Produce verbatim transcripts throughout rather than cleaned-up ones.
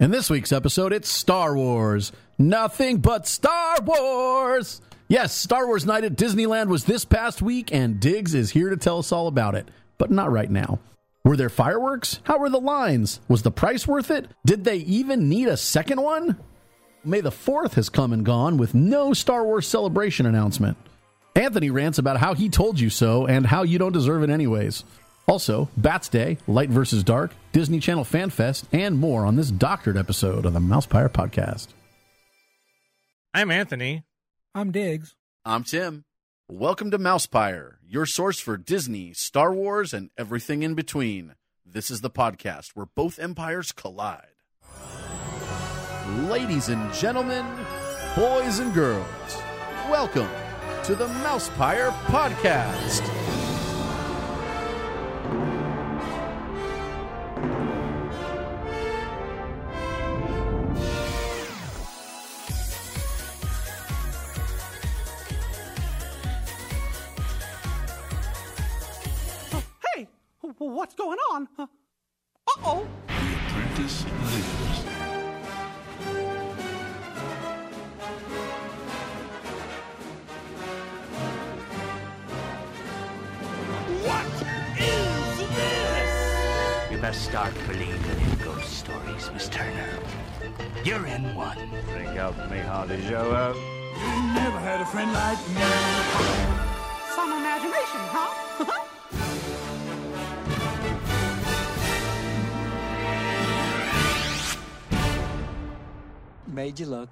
In this week's episode, it's Star Wars. Nothing but Star Wars! Yes, Star Wars Night at Disneyland was this past week, and Diggs is here to tell us all about it. But not right now. Were there fireworks? How were the lines? Was the price worth it? Did they even need a second one? May the fourth has come and gone with no Star Wars Celebration announcement. Anthony rants about how he told you so and how you don't deserve it anyways. Also, Bats Day, Light versus Dark, Disney Channel Fan Fest, and more on this doctored episode of the Mousepire Podcast. I'm Anthony. I'm Diggs. I'm Tim. Welcome to Mousepire, your source for Disney, Star Wars, and everything in between. This is the podcast where both empires collide. Ladies and gentlemen, boys and girls, welcome to the Mousepire Podcast. Oh, hey, what's going on? Uh-oh. The apprentice lives. Best start believing in ghost stories, Miss Turner. You're in one. Think help me, Hardy Joe. You never had a friend like me. Some imagination, huh? Made you look.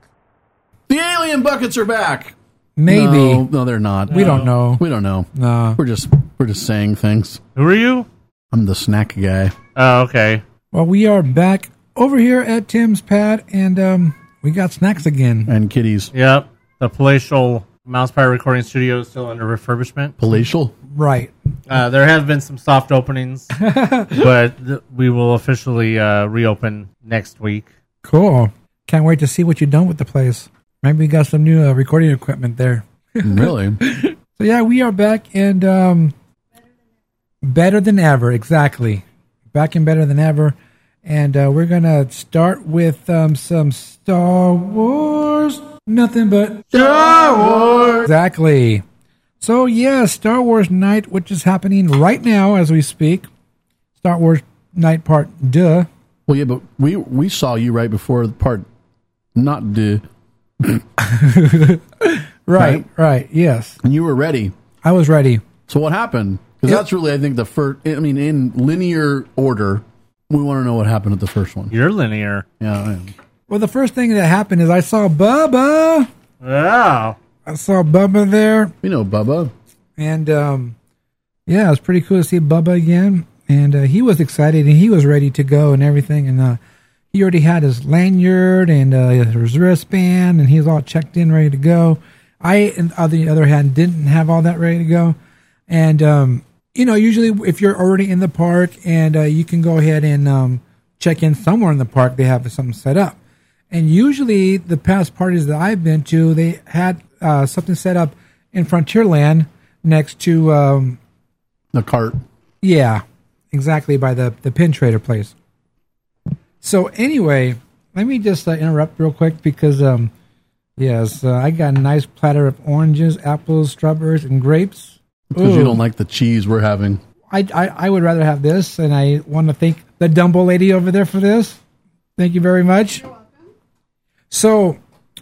The alien buckets are back. Maybe. No, no they're not. No. We don't know. We don't know. No. We're just we're just saying things. Who are you? I'm the snack guy. Oh, okay. Well, we are back over here at Tim's Pad, and um, we got snacks again. And kitties. Yep. The palatial Mousepire Recording Studio is still under refurbishment. Palatial? Right. Uh, there have been some soft openings, but th- we will officially uh, reopen next week. Cool. Can't wait to see what you've done with the place. Maybe we got some new uh, recording equipment there. Really? So, yeah, we are back, and... Um, Better than ever, exactly. Back and better than ever. And uh, we're going to start with um, some Star Wars. Nothing but Star Wars. Exactly. So, yeah, Star Wars Night, which is happening right now as we speak. Star Wars Night Part Duh. Well, yeah, but we, we saw you right before the part not duh. right, right, right, yes. And you were ready. I was ready. So what happened? Because that's really, I think, the first... I mean, in linear order, we want to know what happened at the first one. You're linear. Yeah, I am. Well, the first thing that happened is I saw Bubba. Wow. I saw Bubba there. We know Bubba. And, um, yeah, it was pretty cool to see Bubba again. And uh, he was excited, and he was ready to go and everything. And uh, he already had his lanyard and uh, his wristband, and he was all checked in, ready to go. I, on the other hand, didn't have all that ready to go. And... um You know, usually if you're already in the park and uh, you can go ahead and um, check in somewhere in the park, they have something set up. And usually the past parties that I've been to, they had uh, something set up in Frontierland next to... Um, the cart. Yeah, exactly, by the, the pin trader place. So anyway, let me just uh, interrupt real quick because, um, yes, uh, I got a nice platter of oranges, apples, strawberries, and grapes. Because you don't like the cheese we're having. I, I, I would rather have this, and I want to thank the Dumbo lady over there for this. Thank you very much. You're welcome. So,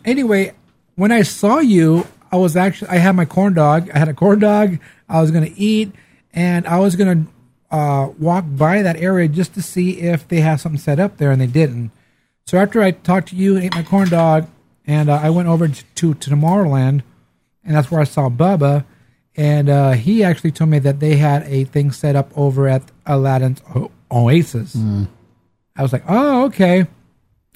anyway, when I saw you, I was actually, I had my corn dog. I had a corn dog. I was going to eat, and I was going to uh, walk by that area just to see if they have something set up there, and they didn't. So after I talked to you and ate my corn dog, and uh, I went over to, to, to Tomorrowland, and that's where I saw Bubba. And uh, he actually told me that they had a thing set up over at Aladdin's o- Oasis. Mm. I was like, oh, okay.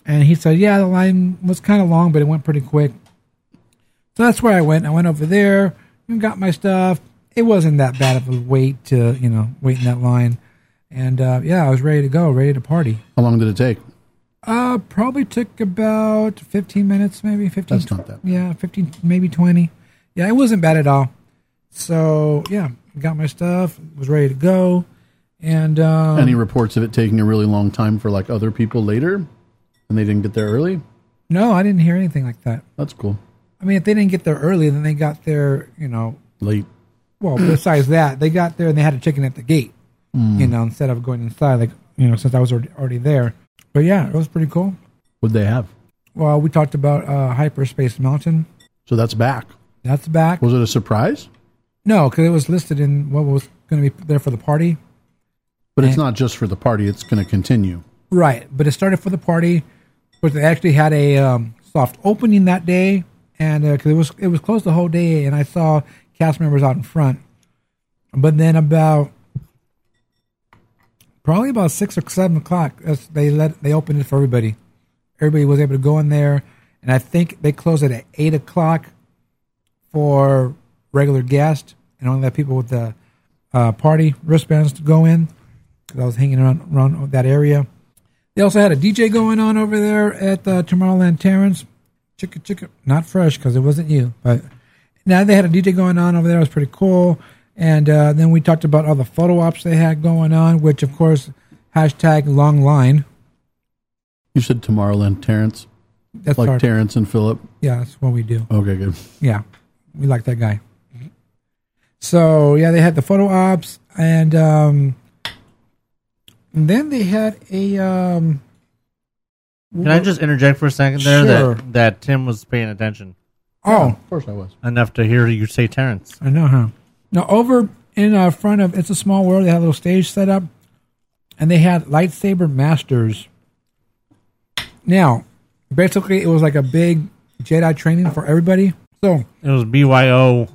And he said, yeah, the line was kind of long, but it went pretty quick. So that's where I went. I went over there and got my stuff. It wasn't that bad of a wait to, you know, wait in that line. And, uh, yeah, I was ready to go, ready to party. How long did it take? Uh, probably took about fifteen minutes, maybe. fifteen, that's not that bad. Yeah, fifteen, maybe twenty. Yeah, it wasn't bad at all. So, yeah, got my stuff, was ready to go. And um, any reports of it taking a really long time for, like, other people later? And they didn't get there early? No, I didn't hear anything like that. That's cool. I mean, if they didn't get there early, then they got there, you know. Late. Well, besides that, they got there and they had to check in at the gate, mm. you know, instead of going inside, like, you know, since I was already there. But yeah, it was pretty cool. What'd they have? Well, we talked about uh, Hyperspace Mountain. So that's back. That's back. Was it a surprise? No, because it was listed in what was going to be there for the party. But and it's not just for the party. It's going to continue. Right. But it started for the party, but they actually had a um, soft opening that day. And because uh, it was it was closed the whole day, and I saw cast members out in front. But then about probably about six or seven o'clock, they let they opened it for everybody. Everybody was able to go in there, and I think they closed it at eight o'clock for regular guests, and only let people with the uh, party wristbands to go in. Because I was hanging around around that area. They also had a D J going on over there at uh, Tomorrowland Terrace. Chicka chicka, not fresh because it wasn't you. But now they had a D J going on over there. It was pretty cool. And uh, then we talked about all the photo ops they had going on, which, of course, hashtag long line. You said Tomorrowland Terrence. That's like our, Terrence and Philip. Yeah, that's what we do. Okay, good. Yeah, we like that guy. So, yeah, they had the photo ops. And, um, and then they had a... Um, Can I just interject for a second there? Sure. That, that Tim was paying attention. Oh, of course I was. Enough to hear you say Terrence. I know, huh? Now, over in uh, front of It's a Small World, they had a little stage set up, and they had lightsaber masters. Now, basically, it was like a big Jedi training for everybody. So it was B Y O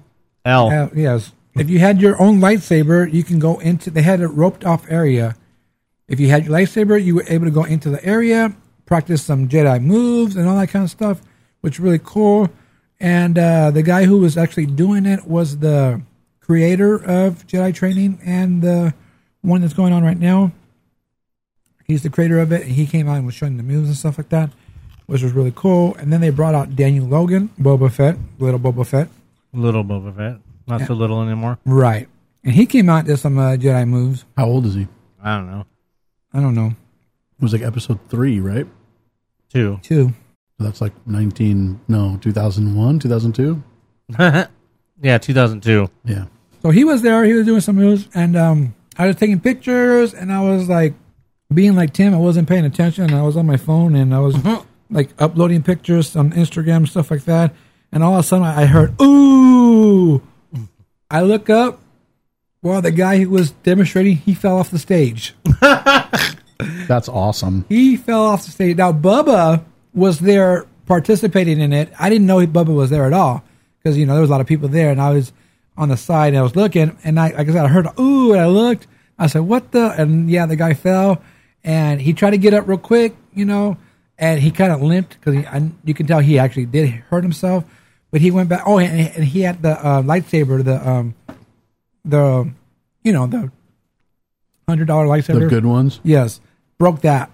L. Uh, yes. If you had your own lightsaber, you can go into... They had a roped-off area. If you had your lightsaber, you were able to go into the area... practice some Jedi moves and all that kind of stuff, which is really cool. And uh, the guy who was actually doing it was the creator of Jedi training and the one that's going on right now. He's the creator of it, and he came out and was showing the moves and stuff like that, which was really cool. And then they brought out Daniel Logan, Boba Fett, little Boba Fett. Little Boba Fett. Not yeah. so little anymore. Right. And he came out and did some uh, Jedi moves. How old is he? I don't know. I don't know. It was like episode three, right? Two. Two. So that's like nineteen, no, two thousand one, two thousand two? Yeah, two thousand two. Yeah. So he was there. He was doing some moves. And um, I was taking pictures, and I was like being like Tim. I wasn't paying attention. I was on my phone, and I was like uploading pictures on Instagram and stuff like that. And all of a sudden, I heard, ooh. I look up. Well, the guy who was demonstrating, he fell off the stage. That's awesome. He fell off the stage. Now, Bubba was there participating in it. I didn't know Bubba was there at all because, you know, there was a lot of people there, and I was on the side, and I was looking, and I, like I said, I heard, ooh, and I looked. I said, what the? And, yeah, the guy fell, and he tried to get up real quick, you know, and he kind of limped because you can tell he actually did hurt himself, but he went back. Oh, and, and he had the uh, lightsaber, the, um, the, you know, the one hundred dollars lightsaber. The good ones? Yes. Broke that.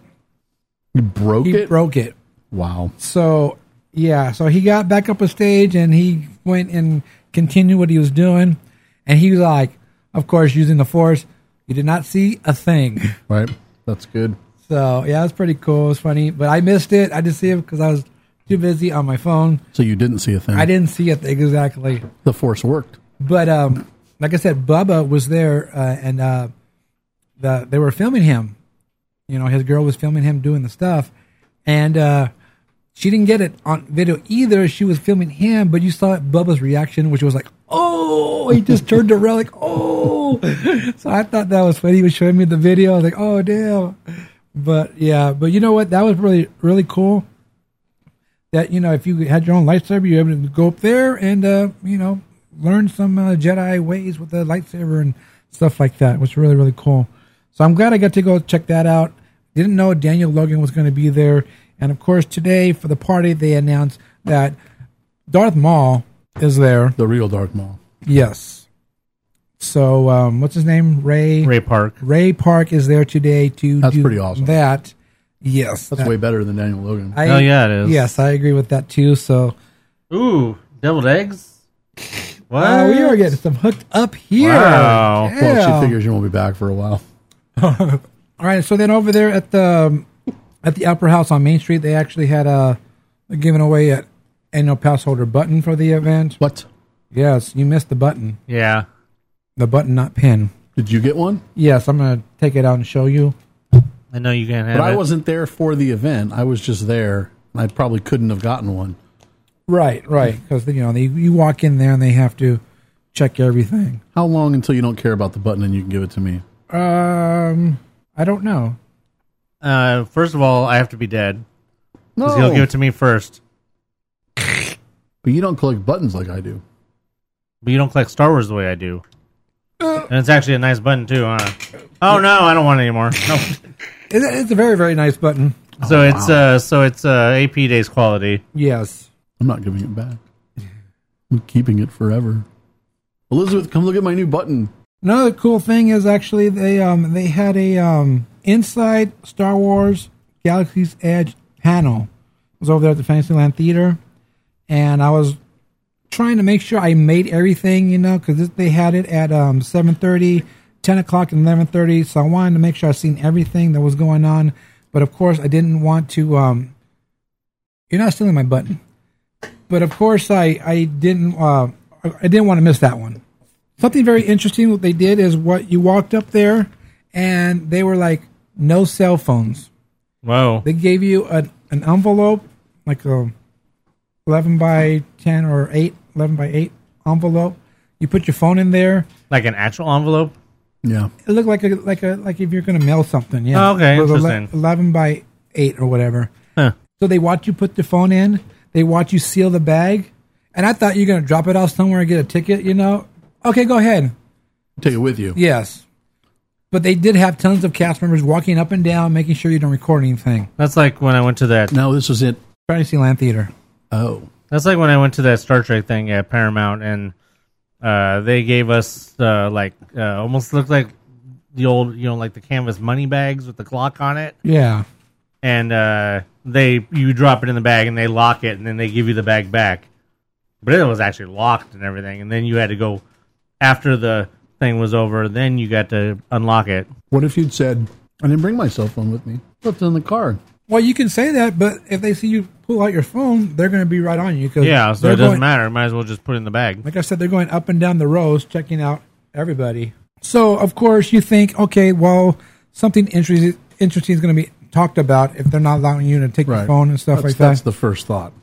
You broke he it? He broke it. Wow. So, yeah. So he got back up on stage, and he went and continued what he was doing. And he was like, of course, using the force. You did not see a thing. Right. That's good. So, yeah, it's pretty cool. It was funny. But I missed it. I didn't see it because I was too busy on my phone. So you didn't see a thing. I didn't see a thing. Exactly. The force worked. But, um, like I said, Bubba was there, uh, and uh, the, they were filming him. You know, his girl was filming him doing the stuff, and uh, she didn't get it on video either. She was filming him, but you saw Bubba's reaction, which was like, oh, he just turned around like, oh. So I thought that was funny. He was showing me the video. I was like, oh, damn. But, yeah, but you know what? That was really, really cool that, you know, if you had your own lightsaber, you were able to go up there and, uh, you know, learn some uh, Jedi ways with the lightsaber and stuff like that, which was really, really cool. So I'm glad I got to go check that out. Didn't know Daniel Logan was going to be there. And, of course, today for the party, they announced that Darth Maul is there. The real Darth Maul. Yes. So um, what's his name? Ray? Ray Park. Ray Park is there today to That's do pretty awesome. That. Yes. That's that, way better than Daniel Logan. I, oh, yeah, it is. Yes, I agree with that, too. So, ooh, deviled eggs? What? Uh, we are getting some hooked up here. Wow. Damn. Well, she figures you won't be back for a while. All right, so then over there at the at the Opera House on Main Street, they actually had a giving away an annual pass holder button for the event. What? Yes, you missed the button. Yeah. The button, not pin. Did you get one? Yes, I'm going to take it out and show you. I know you can't have it. But I it. wasn't there for the event. I was just there. I probably couldn't have gotten one. Right, right. Because, you know, they, you walk in there and they have to check everything. How long until you don't care about the button and you can give it to me? Um, I don't know. Uh, first of all, I have to be dead. No. Because he'll give it to me first. But you don't collect buttons like I do. But you don't collect Star Wars the way I do. Uh, and it's actually a nice button, too, huh? Oh, no, I don't want it anymore. No. It's a very, very nice button. So oh, it's wow. uh, so it's uh, A P Day's quality. Yes. I'm not giving it back. I'm keeping it forever. Elizabeth, come look at my new button. Another cool thing is actually they um they had a um inside Star Wars Galaxy's Edge panel. It was over there at the Fantasyland Theater, and I was trying to make sure I made everything, you know, because they had it at um seven thirty, ten o'clock, and eleven thirty, so I wanted to make sure I seen everything that was going on. But of course, I didn't want to. Um, you're not stealing my button. But of course, I I didn't uh, I didn't want to miss that one. Something very interesting what they did is what you walked up there, and they were like, no cell phones. Wow! They gave you a, an envelope, like a eleven by ten or eight, eleven by eight envelope. You put your phone in there, like an actual envelope. Yeah, it looked like a like a like if you're going to mail something. Yeah. Oh, okay. Interesting. Eleven by eight or whatever. Huh. So they watch you put the phone in. They watch you seal the bag. And I thought you're going to drop it off somewhere and get a ticket. You know? Okay, go ahead. Take it with you. Yes. But they did have tons of cast members walking up and down, making sure you don't record anything. That's like when I went to that. No, this was it. Fantasyland Theater. Oh, that's like when I went to that Star Trek thing at Paramount and. Uh, they gave us uh, like uh, almost looked like the old, you know, like the canvas money bags with the clock on it. Yeah, and uh, they you drop it in the bag and they lock it and then they give you the bag back, but it was actually locked and everything. And then you had to go after the thing was over. Then you got to unlock it. What if you'd said, "I didn't bring my cell phone with me. Left it in the car." Well, you can say that, but if they see you pull out your phone, they're going to be right on you. Cause yeah, so it doesn't going, matter. Might as well just put it in the bag. Like I said, they're going up and down the rows, checking out everybody. So, of course, you think, okay, well, something interesting is going to be talked about if they're not allowing you to take right. your phone and stuff that's, like that. That's the first thought.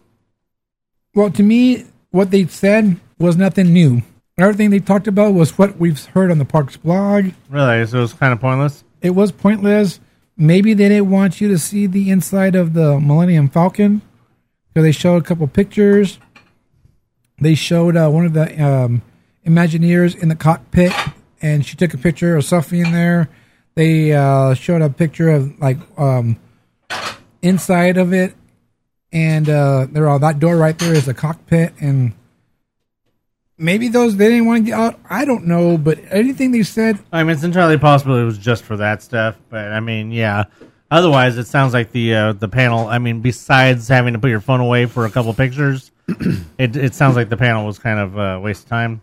Well, to me, what they said was nothing new. Everything they talked about was what we've heard on the park's blog. Really? So it was kind of pointless? It was pointless. Maybe they didn't want you to see the inside of the Millennium Falcon because they showed a couple pictures. They showed uh, one of the um, Imagineers in the cockpit, and she took a picture of selfie in there. They uh, showed a picture of like um, inside of it, and uh, there all that door right there is the cockpit, and maybe those they didn't want to get out. I don't know, but anything they said. I mean, it's entirely possible it was just for that stuff. But I mean, yeah. Otherwise, it sounds like the uh, the panel. I mean, besides having to put your phone away for a couple pictures, it it sounds like the panel was kind of a waste of time.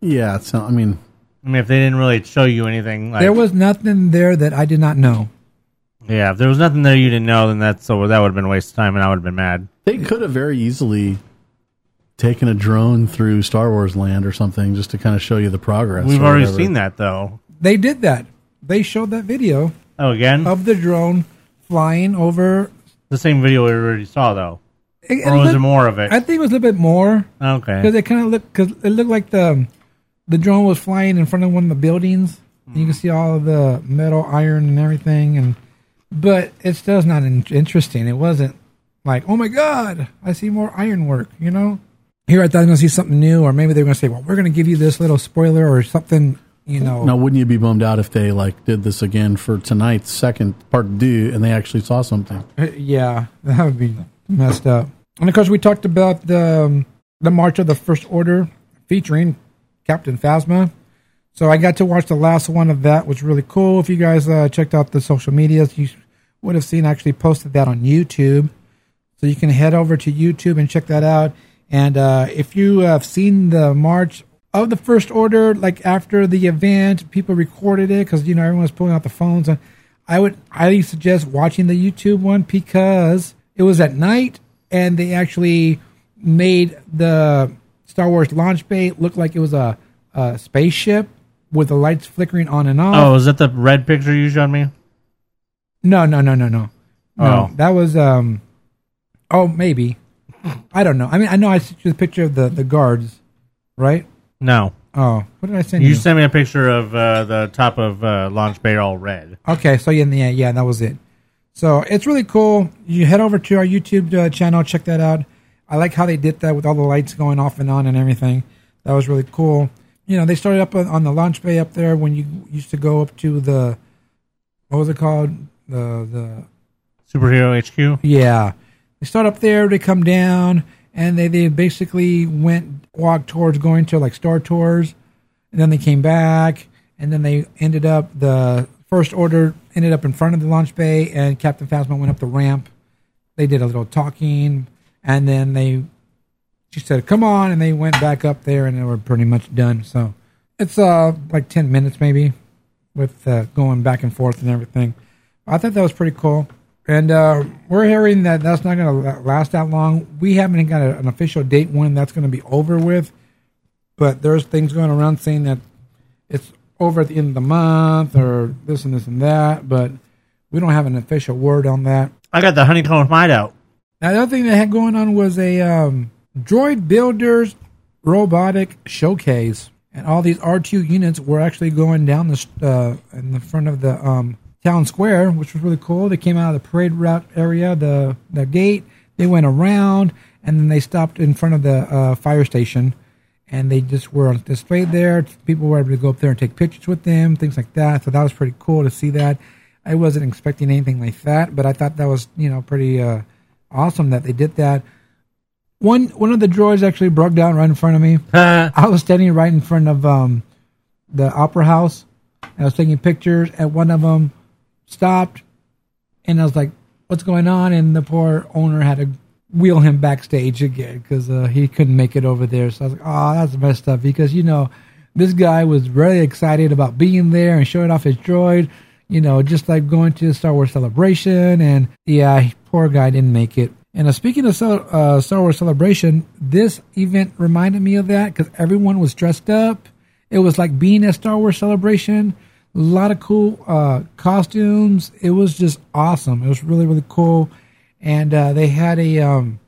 Yeah, so I mean, I mean, if they didn't really show you anything, like, there was nothing there that I did not know. Yeah, if there was nothing there you didn't know, then that's so that would have been a waste of time, and I would have been mad. They could have very easily taking a drone through Star Wars Land or something just to kind of show you the progress. We've already whatever. seen that, though. They did that. They showed that video. Oh, again? Of the drone flying over. The same video we already saw, though. It, or it was looked, there more of it? I think it was a little bit more. Okay. Because it kind of looked, cause it looked like the the drone was flying in front of one of the buildings. Mm. And you can see all of the metal, iron, and everything. And But it's just not in- interesting. It wasn't like, oh, my God, I see more ironwork, you know? Here I thought I was going to see something new, or maybe they were going to say, well, we're going to give you this little spoiler or something, you know. Now, wouldn't you be bummed out if they, like, did this again for tonight's second part due and they actually saw something? Uh, yeah, that would be messed up. And, of course, we talked about the, um, the March of the First Order featuring Captain Phasma. So I got to watch the last one of that, which was really cool. If you guys uh, checked out the social medias, you would have seen I actually posted that on YouTube. So you can head over to YouTube and check that out. And uh, if you have seen the March of the First Order, like after the event, people recorded it because, you know, everyone was pulling out the phones. And I would highly suggest watching the YouTube one because it was at night and they actually made the Star Wars Launch Bay look like it was a, a spaceship with the lights flickering on and off. Oh, is that the red picture you showed me? No, no, no, no, no. No, oh. That was, um, oh, maybe. I don't know. I mean, I know I sent you the picture of the, the guards, right? No. Oh, what did I send you? You sent me a picture of uh, the top of uh, Launch Bay all red. Okay, so yeah, yeah, yeah, that was it. So it's really cool. You head over to our YouTube uh, channel, check that out. I like how they did that with all the lights going off and on and everything. That was really cool. You know, they started up on the Launch Bay up there when you used to go up to the, what was it called? The the Superhero H Q? Yeah. They start up there, they come down, and they, they basically went, walked towards going to like Star Tours, and then they came back, and then they ended up, the First Order ended up in front of the Launch Bay, and Captain Phasma went up the ramp. They did a little talking, and then they, she said, come on, and they went back up there, and they were pretty much done. So it's uh like ten minutes maybe with uh, going back and forth and everything. I thought that was pretty cool. And uh, we're hearing that that's not going to last that long. We haven't got a, an official date when that's going to be over with. But there's things going around saying that it's over at the end of the month or this and this and that. But we don't have an official word on that. I got the honeycomb hideout. Now, the other thing they had going on was a um, Droid Builders Robotic Showcase. And all these R two units were actually going down the uh, in the front of the... Um, Town Square, which was really cool. They came out of the parade route area, the, the gate. They went around, and then they stopped in front of the uh, fire station, and they just were on display there. People were able to go up there and take pictures with them, things like that. So that was pretty cool to see that. I wasn't expecting anything like that, but I thought that was, you know, pretty uh, awesome that they did that. One one of the droids actually broke down right in front of me. I was standing right in front of um, the Opera House, and I was taking pictures, and one of them stopped, and I was like, what's going on? And the poor owner had to wheel him backstage again because uh, he couldn't make it over there. So I was like, oh, that's messed up because, you know, this guy was really excited about being there and showing off his droid, you know, just like going to the Star Wars Celebration. And yeah, poor guy didn't make it. And uh, speaking of uh, Star Wars Celebration, this event reminded me of that because everyone was dressed up. It was like being at Star Wars Celebration. A lot of cool uh, costumes. It was just awesome. It was really, really cool. And uh, they had a um,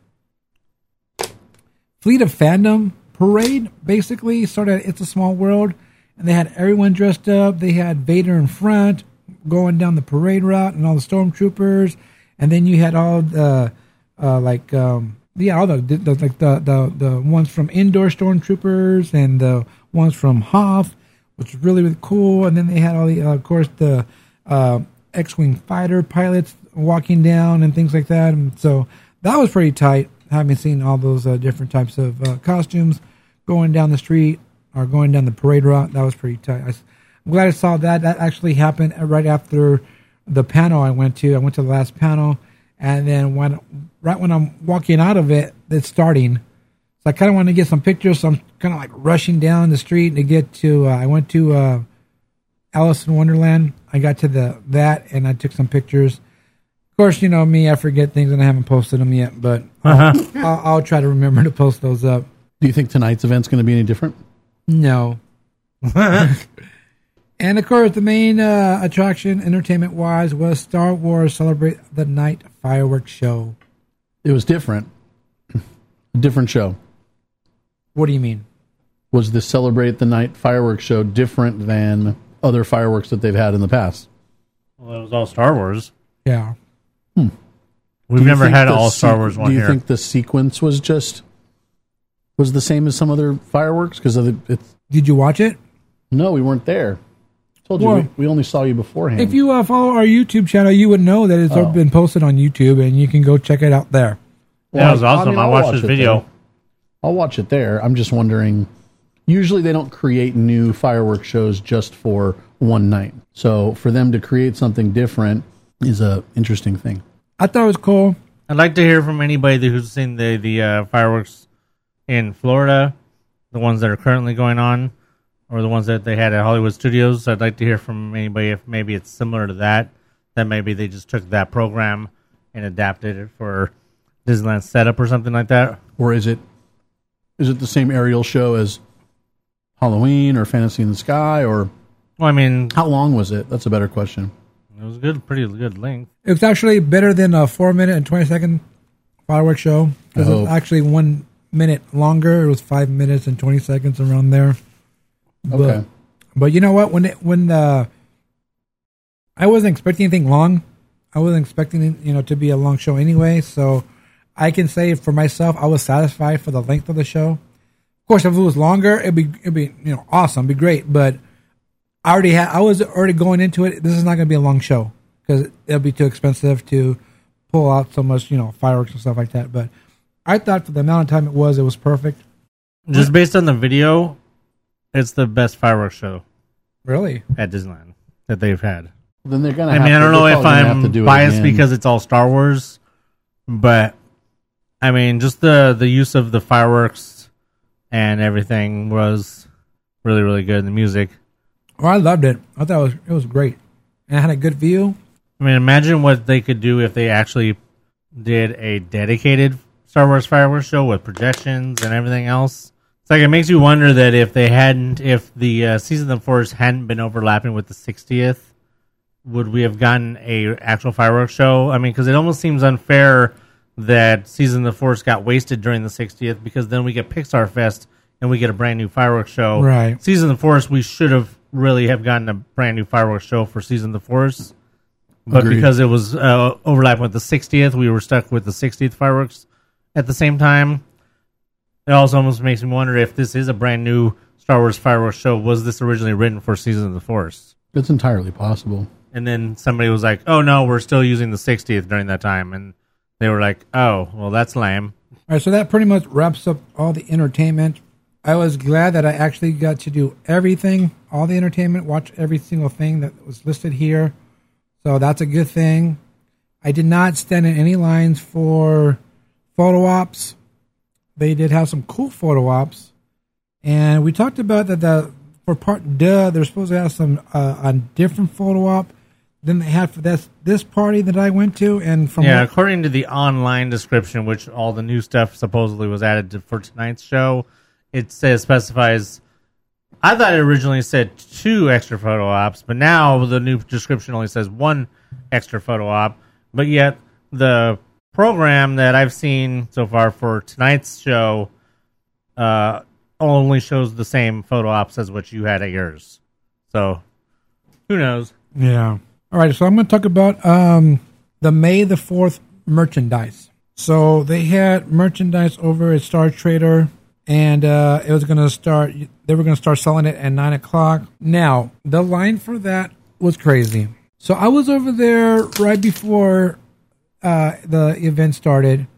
Fleet of Fandom parade, basically. Started at It's a Small World. And they had everyone dressed up. They had Vader in front going down the parade route and all the stormtroopers. And then you had all the, uh, like, um, yeah, all the, the, like the, the, the ones from Indoor stormtroopers and the ones from Hoth, which was really, really cool. And then they had all the, uh, of course, the uh, X-Wing fighter pilots walking down and things like that. And so that was pretty tight, having seen all those uh, different types of uh, costumes going down the street or going down the parade route. That was pretty tight. I'm glad I saw that. That actually happened right after the panel I went to. I went to the last panel, and then when right when I'm walking out of it, it's starting. So I kind of wanted to get some pictures, so I'm kind of like rushing down the street to get to, uh, I went to uh, Alice in Wonderland. I got to the that, and I took some pictures. Of course, you know me, I forget things, and I haven't posted them yet, but uh-huh. I'll, I'll, I'll try to remember to post those up. Do you think tonight's event's going to be any different? No. And, of course, the main uh, attraction, entertainment-wise, was Star Wars Celebrate the Night Fireworks Show. It was different. A different show. What do you mean? Was the Celebrate the Night fireworks show different than other fireworks that they've had in the past? Well, it was all Star Wars. Yeah. Hmm. We've never had all Star Wars one here. Do you think the sequence was just, was the same as some other fireworks? Because it's. Did you watch it? No, we weren't there. I told you, well, we, we only saw you beforehand. If you uh, follow our YouTube channel, you would know that it's oh. been posted on YouTube, and you can go check it out there. Well, that was awesome. I, mean, I watched watch this video. There. I'll watch it there. I'm just wondering, usually they don't create new fireworks shows just for one night. So for them to create something different is a interesting thing. I thought it was cool. I'd like to hear from anybody who's seen the, the uh, fireworks in Florida, the ones that are currently going on, or the ones that they had at Hollywood Studios. I'd like to hear from anybody if maybe it's similar to that. that maybe they just took that program and adapted it for Disneyland setup or something like that. Or is it is it the same aerial show as Halloween or Fantasy in the Sky? Or well, I mean, how long was it? That's a better question. It was good, pretty good length. It was actually better than a four minute and twenty second fireworks show. Because it was actually one minute longer. It was five minutes and twenty seconds around there. But, okay. But you know what? When it, when the, I wasn't expecting anything long. I wasn't expecting you know to be a long show anyway. So I can say for myself, I was satisfied for the length of the show. Of course, if it was longer, it'd be it'd be you know awesome, it'd be great. But I already had I was already going into it. This is not going to be a long show because it'll be too expensive to pull out so much you know fireworks and stuff like that. But I thought for the amount of time it was, it was perfect. Just based on the video, it's the best fireworks show, really, at Disneyland that they've had. Then they're gonna. I mean, have I don't to, know if I'm biased it because it's all Star Wars, but I mean, just the, the use of the fireworks and everything was really, really good. The music. Oh, I loved it. I thought it was it was great, and it had a good view. I mean, imagine what they could do if they actually did a dedicated Star Wars fireworks show with projections and everything else. It's like it makes you wonder that if they hadn't, if the uh, Season of the Force hadn't been overlapping with the sixtieth, would we have gotten a actual fireworks show? I mean, because it almost seems unfair that Season of the Force got wasted during the sixtieth, because then we get Pixar Fest and we get a brand new fireworks show. Right. Season of the Force, we should have really have gotten a brand new fireworks show for Season of the Force, but agreed, because it was uh, overlapping with the sixtieth, we were stuck with the sixtieth fireworks. At the same time, it also almost makes me wonder if this is a brand new Star Wars fireworks show. Was this originally written for Season of the Force? It's entirely possible. And then somebody was like, oh, no, we're still using the sixtieth during that time. And they were like, oh, well, that's lame. All right, so that pretty much wraps up all the entertainment. I was glad that I actually got to do everything, all the entertainment, watch every single thing that was listed here. So that's a good thing. I did not stand in any lines for photo ops. They did have some cool photo ops, and we talked about that the for part duh they're supposed to have some uh, a different photo op than they had for this this party that I went to. And from yeah, what, according to the online description, which all the new stuff supposedly was added to, for tonight's show, it says specifies. I thought it originally said two extra photo ops, but now the new description only says one extra photo op. But yet the program that I've seen so far for tonight's show uh, only shows the same photo ops as what you had at yours. So, who knows? Yeah. All right, so I'm going to talk about um, the May the fourth merchandise. So, they had merchandise over at Star Trader, and uh, it was going to start, they were going to start selling it at nine o'clock. Now, the line for that was crazy. So, I was over there right before Uh, the event started,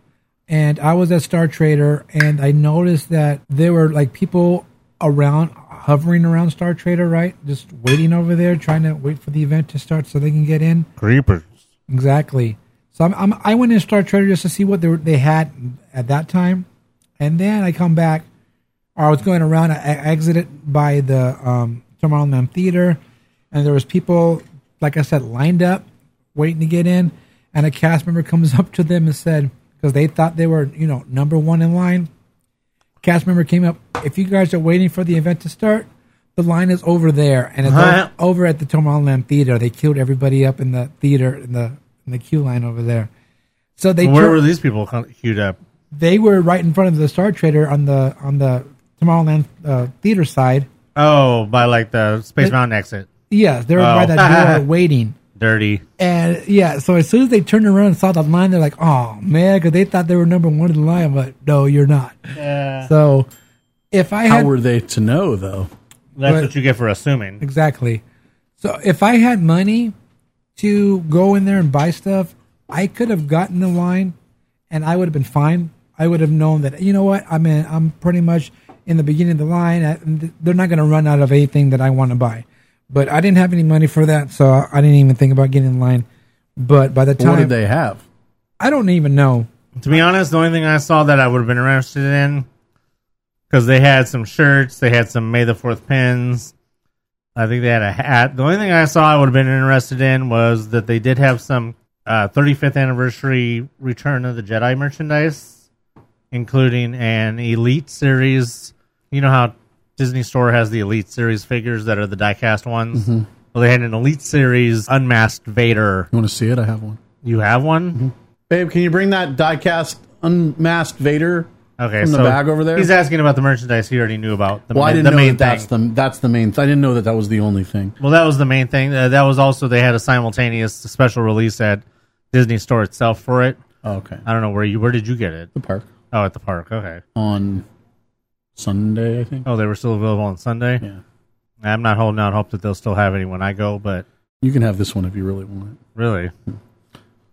and I was at Star Trader, and I noticed that there were like people around hovering around Star Trader, right? Just waiting over there, trying to wait for the event to start so they can get in. Creepers. Exactly. So I'm, I'm, I went in Star Trader just to see what they, were, they had at that time, and then I come back, or I was going around, I, I exited by the um, Tomorrowland Theater, and there was people, like I said, lined up, waiting to get in. And a cast member comes up to them and said, because they thought they were, you know, number one in line. Cast member came up, if you guys are waiting for the event to start, the line is over there. And it's uh-huh. over at the Tomorrowland Theater. They queued everybody up in the theater, in the in the queue line over there. So they Where tur- were these people queued up? They were right in front of the Star Trader on the, on the Tomorrowland uh, Theater side. Oh, by like the Space they, Mountain exit. Yeah, they were oh. by that door waiting. Dirty. And yeah, so as soon as they turned around and saw the line, they're like, oh man, because they thought they were number one in the line, but no, you're not. Yeah. So if I had. How were they to know, though? That's but, what you get for assuming. Exactly. So if I had money to go in there and buy stuff, I could have gotten the line and I would have been fine. I would have known that, you know what, I mean, I'm pretty much in the beginning of the line. They're not going to run out of anything that I want to buy. But I didn't have any money for that, so I didn't even think about getting in line. But by the time... What did they have? I don't even know. To be honest, the only thing I saw that I would have been interested in, because they had some shirts, they had some May the fourth pins, I think they had a hat. The only thing I saw I would have been interested in was that they did have some uh, thirty-fifth anniversary Return of the Jedi merchandise, including an Elite Series. You know how Disney Store has the Elite Series figures that are the die-cast ones? Mm-hmm. Well, they had an Elite Series Unmasked Vader. You want to see it? I have one. You have one? Mm-hmm. Babe, can you bring that die-cast Unmasked Vader okay, from the so bag over there? He's asking about the merchandise he already knew about. The well, main, I didn't the know main that thing. That's the, that's the main thing. I didn't know that that was the only thing. Well, that was the main thing. Uh, that was also, they had a simultaneous special release at Disney Store itself for it. Oh, okay. I don't know. Where you. Where did you get it? The park. Oh, at the park. Okay. On Sunday, I think. Oh, they were still available on Sunday? Yeah. I'm not holding out hope that they'll still have any when I go, but... You can have this one if you really want it. Really? Yeah.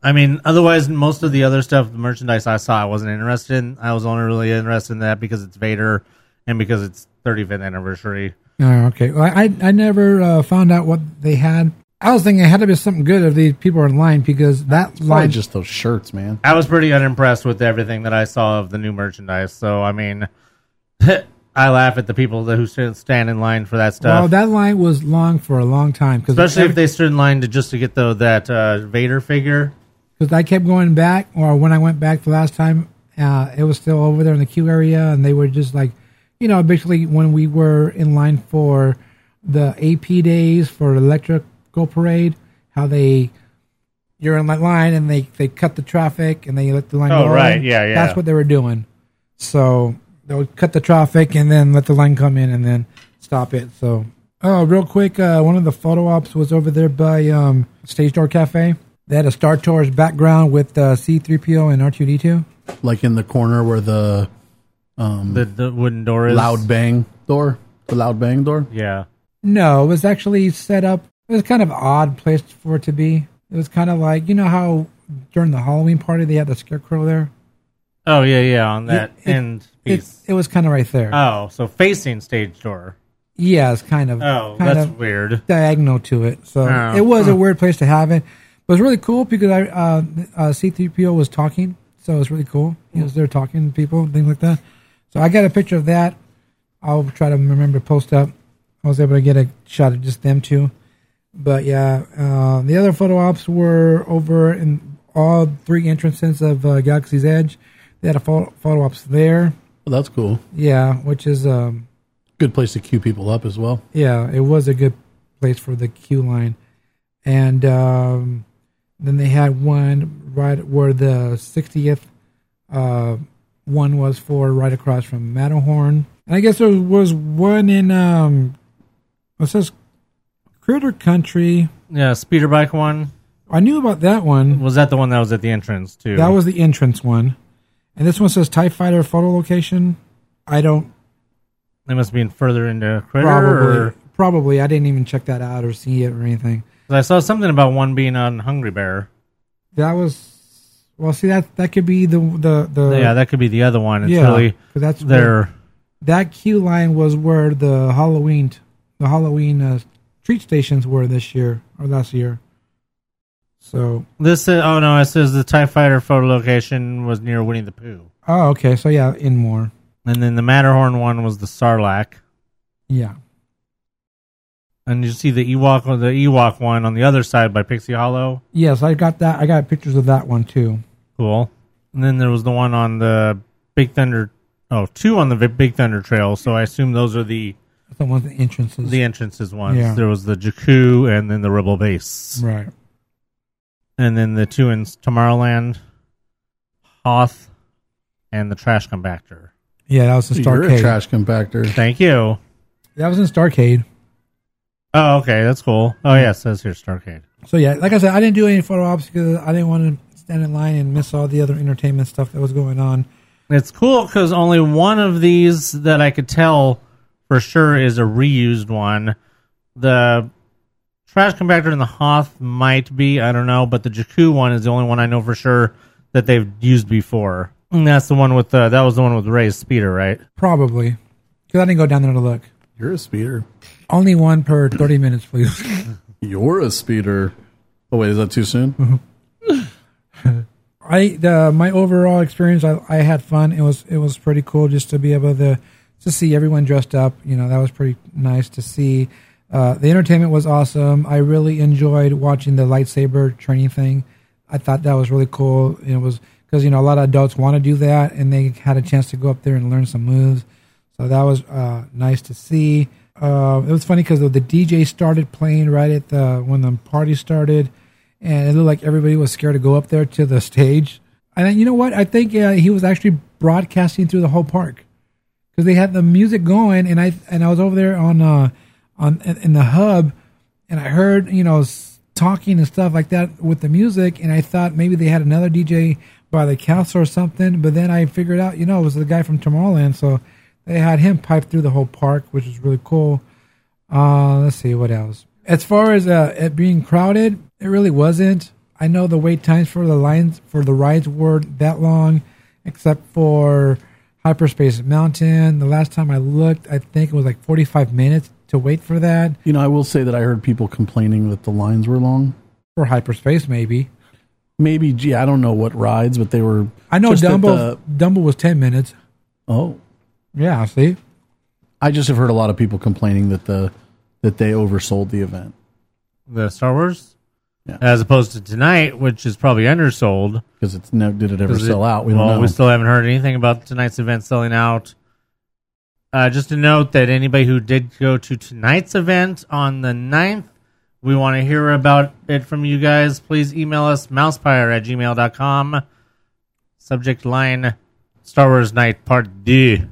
I mean, otherwise, most of the other stuff, the merchandise I saw, I wasn't interested in. I was only really interested in that because it's Vader and because it's thirty-fifth anniversary. Oh, okay. Well, I, I never uh, found out what they had. I was thinking it had to be something good if these people are in line because that it's line... just those shirts, man. I was pretty unimpressed with everything that I saw of the new merchandise, so, I mean... I laugh at the people that, who stand in line for that stuff. Well, that line was long for a long time. Especially every, if they stood in line to just to get the, that uh, Vader figure. Because I kept going back, or when I went back the last time, uh, it was still over there in the queue area, and they were just like, you know, basically when we were in line for the A P days for Electrical Parade, how they, you're in that line, and they, they cut the traffic, and they let the line oh, go Oh, right, in. yeah, yeah. That's what they were doing. So... They would cut the traffic and then let the line come in and then stop it. So, oh, real quick, uh, one of the photo ops was over there by um, Stage Door Cafe. They had a Star Tours background with uh, C three P O and R two D two, like in the corner where the um, the, the wooden door is. Loud bang door, the loud bang door. Yeah. No, it was actually set up. It was kind of an odd place for it to be. It was kind of like, you know how during the Halloween party they had the scarecrow there. Oh, yeah, yeah, on that it, end it, piece. It, it was kind of right there. Oh, so facing stage door. Yeah, it's kind of Oh, kind that's of weird. Diagonal to it. So oh. it was oh. a weird place to have it. But it was really cool because I uh, uh, C three P O was talking, so it was really cool. He was there talking to people, things like that. So I got a picture of that. I'll try to remember to post up. I was able to get a shot of just them two. But, yeah, uh, the other photo ops were over in all three entrances of uh, Galaxy's Edge. They had a follow, follow ups there. Well, that's cool. Yeah, which is a um, good place to queue people up as well. Yeah, it was a good place for the queue line. And um, then they had one right where the sixtieth uh, one was for right across from Matterhorn. And I guess there was one in, um, what's this? Critter Country. Yeah, speeder bike one. I knew about that one. Was that the one that was at the entrance, too? That was the entrance one. And this one says TIE Fighter photo location. I don't... They must be in further into Critter? Probably. Or? Probably. I didn't even check that out or see it or anything. I saw something about one being on Hungry Bear. That was... Well, see, that that could be the... the, the yeah, that could be the other one. It's yeah, really that's their... Where, that queue line was where the Halloween the Halloween uh, treat stations were this year or last year. So this is, oh no, it says the TIE Fighter photo location was near Winnie the Pooh. Oh, okay. So yeah, in more. And then the Matterhorn one was the Sarlacc. Yeah. And you see the Ewok or the Ewok one on the other side by Pixie Hollow. Yes, I got that. I got pictures of that one too. Cool. And then there was the one on the Big Thunder. Oh, two on the Big Thunder Trail. So I assume those are the the ones the entrances. The entrances ones. Yeah. There was the Jakku and then the Rebel Base. Right. And then the two in Tomorrowland, Hoth, and the Trash Compactor. Yeah, that was in Starcade. You're a Trash Compactor. Thank you. That was in Starcade. Oh, okay. That's cool. Oh, yeah. It says here Starcade. So, yeah. Like I said, I didn't do any photo ops because I didn't want to stand in line and miss all the other entertainment stuff that was going on. It's cool because only one of these that I could tell for sure is a reused one. The... Trash Compactor and the Hoth might be, I don't know, but the Jakku one is the only one I know for sure that they've used before. And that's the one with the, that was the one with Ray's speeder, right? Probably. Because I didn't go down there to look. You're a speeder. Only one per thirty minutes, please. You're a speeder. Oh, wait, is that too soon? I the, My overall experience, I, I had fun. It was it was pretty cool just to be able to, to see everyone dressed up. You know, that was pretty nice to see. Uh, the entertainment was awesome. I really enjoyed watching the lightsaber training thing. I thought that was really cool. It was because, you know, a lot of adults want to do that, and they had a chance to go up there and learn some moves. So that was uh, nice to see. Uh, it was funny because the D J started playing right at the when the party started, and it looked like everybody was scared to go up there to the stage. And you know what? I think uh, he was actually broadcasting through the whole park because they had the music going, and I and I was over there on. Uh, On, in the hub, and I heard, you know, talking and stuff like that with the music, and I thought maybe they had another D J by the castle or something, but then I figured out, you know, it was the guy from Tomorrowland, so they had him pipe through the whole park, which is really cool. Uh, let's see, what else? As far as uh, it being crowded, it really wasn't. I know the wait times for the lines for the rides weren't that long, except for Hyperspace Mountain. The last time I looked, I think it was like forty-five minutes to wait for that. You know, I will say that I heard people complaining that the lines were long. For Hyperspace, maybe. Maybe, gee, I don't know what rides, but they were... I know Dumbo the, Dumbo was ten minutes. Oh. Yeah, see? I just have heard a lot of people complaining that the that they oversold the event. The Star Wars? Yeah. As opposed to tonight, which is probably undersold. Because it's no, did it ever sell it, out? We well, don't know. We still haven't heard anything about tonight's event selling out. Uh, just to note that anybody who did go to tonight's event on the ninth, we want to hear about it from you guys. Please email us, mousepire at gmail dot com. Subject line, Star Wars Night Part D.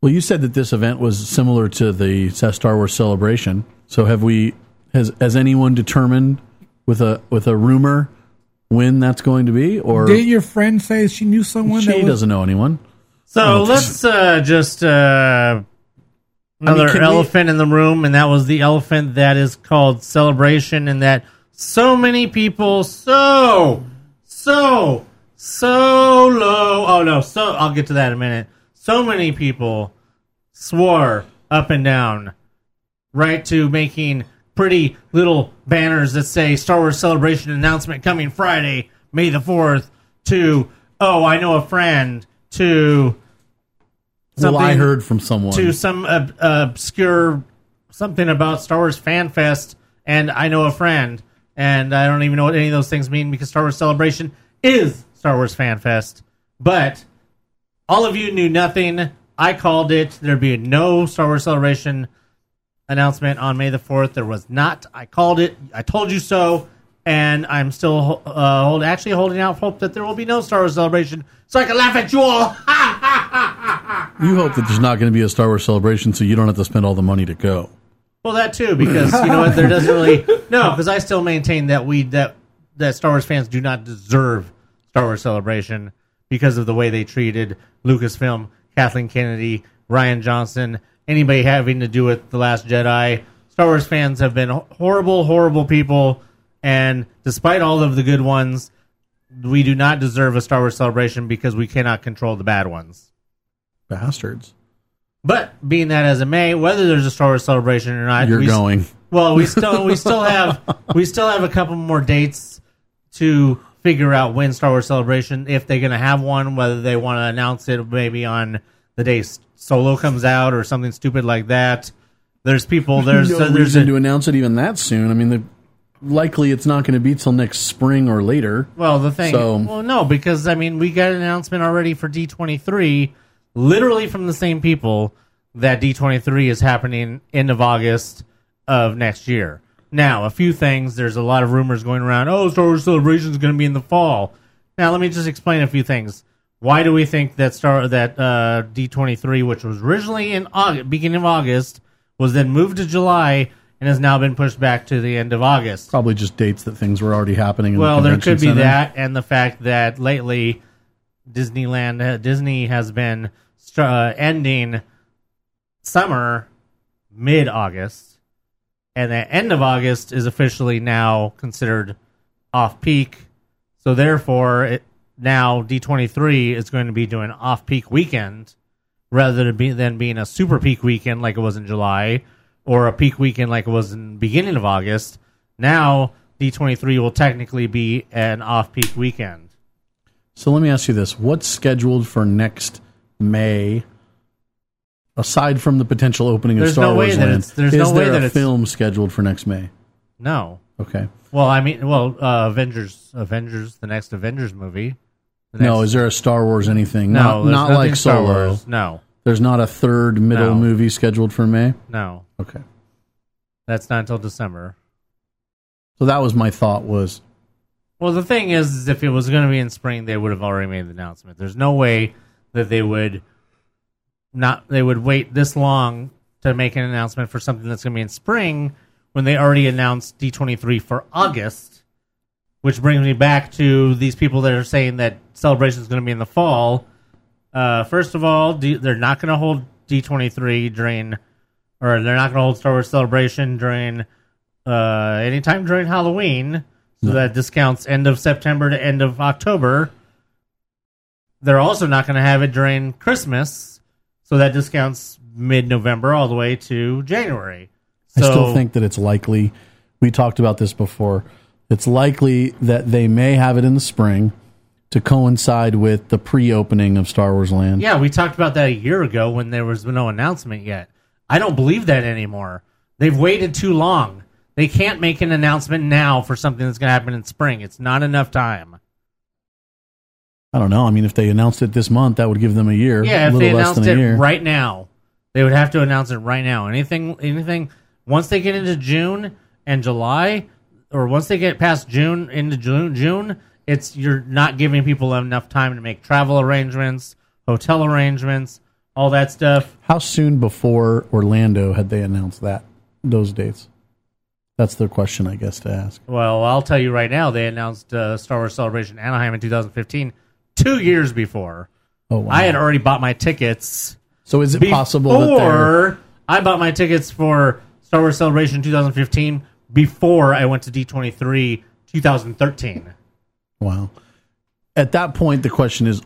Well, you said that this event was similar to the Star Wars Celebration. So have we, has has anyone determined with a with a rumor when that's going to be? Or did your friend say she knew someone? She that was- doesn't know anyone. So let's uh, just uh, another I mean, elephant we... in the room, and that was the elephant that is called Celebration, and that so many people, so, so, so low. Oh, no, so I'll get to that in a minute. So many people swore up and down, right, to making pretty little banners that say Star Wars Celebration announcement coming Friday, May the fourth, to, oh, I know a friend, to something, well, I heard from someone to some uh, obscure something about Star Wars Fan Fest, and I know a friend, and I don't even know what any of those things mean because Star Wars Celebration is Star Wars Fan Fest. But all of you knew nothing. I called it. There'd be no Star Wars Celebration announcement on May the fourth. There was not. I called it. I told you so. And I'm still uh, hold, actually holding out hope that there will be no Star Wars Celebration, so I can laugh at you all. You hope that there's not going to be a Star Wars Celebration, so you don't have to spend all the money to go. Well, that too, because you know what? There doesn't really no, because I still maintain that we that that Star Wars fans do not deserve Star Wars Celebration because of the way they treated Lucasfilm, Kathleen Kennedy, Rian Johnson, anybody having to do with The Last Jedi. Star Wars fans have been horrible, horrible people. And despite all of the good ones, we do not deserve a Star Wars Celebration because we cannot control the bad ones. Bastards. But being that as it may, whether there's a Star Wars Celebration or not, you're we going. St- well, we still we still have we still have a couple more dates to figure out when Star Wars Celebration, if they're going to have one, whether they want to announce it maybe on the day Solo comes out or something stupid like that. There's people there's no uh, there's reason a, to announce it even that soon. I mean the. Likely, it's not going to be till next spring or later. Well, the thing, so, well, no, because I mean, we got an announcement already for D twenty-three, literally from the same people that D twenty-three is happening end of August of next year. Now, a few things. There's a lot of rumors going around. Oh, Star Wars Celebration is going to be in the fall. Now, let me just explain a few things. Why do we think that Star that uh, D twenty-three, which was originally in August, beginning of August, was then moved to July? And has now been pushed back to the end of August. Probably just dates that things were already happening in well, the convention there could be center. That, and the fact that lately Disneyland, uh, Disney has been uh, ending summer mid-August, and the end of August is officially now considered off-peak. So therefore, it, now D twenty-three is going to be doing off-peak weekend rather than, be, than being a super peak weekend like it was in July. Or a peak weekend like it was in the beginning of August. Now, D twenty-three will technically be an off-peak weekend. So let me ask you this. What's scheduled for next May aside from the potential opening of Star Wars Land, is there a film scheduled for next May? No. Okay. Well, I mean, well, uh, Avengers, Avengers, the next Avengers movie. The next... No, is there a Star Wars anything? No, not, not like Star Solo. Wars. No, there's not a third middle no. movie scheduled for May. No. Okay. That's not until December. So that was my thought. Was well, the thing is, is if it was going to be in spring, they would have already made the announcement. There's no way that they would not. They would wait this long to make an announcement for something that's going to be in spring. When they already announced D twenty-three for August, which brings me back to these people that are saying that Celebration is going to be in the fall. Uh, first of all, D- they're not going to hold D twenty-three during, or they're not going to hold Star Wars Celebration during uh, any time during Halloween. So that discounts end of September to end of October. They're also not going to have it during Christmas. So that discounts mid-November all the way to January. I still think that it's likely, we talked about this before, it's likely that they may have it in the spring to coincide with the pre-opening of Star Wars Land. Yeah, we talked about that a year ago when there was no announcement yet. I don't believe that anymore. They've waited too long. They can't make an announcement now for something that's going to happen in spring. It's not enough time. I don't know. I mean, if they announced it this month, that would give them a year. Yeah, if they announced it right now, they would have to announce it right now. Anything, anything... Once they get into June and July, or once they get past June into June, June, it's you're not giving people enough time to make travel arrangements, hotel arrangements, all that stuff. How soon before Orlando had they announced that those dates? That's the question, I guess, to ask. Well, I'll tell you right now, they announced uh, Star Wars Celebration Anaheim in two thousand fifteen, two years before. Oh, wow. I had already bought my tickets. So is it before possible that they're... I bought my tickets for... Star Wars Celebration twenty fifteen before I went to D twenty-three twenty thirteen. Wow. At that point, the question is,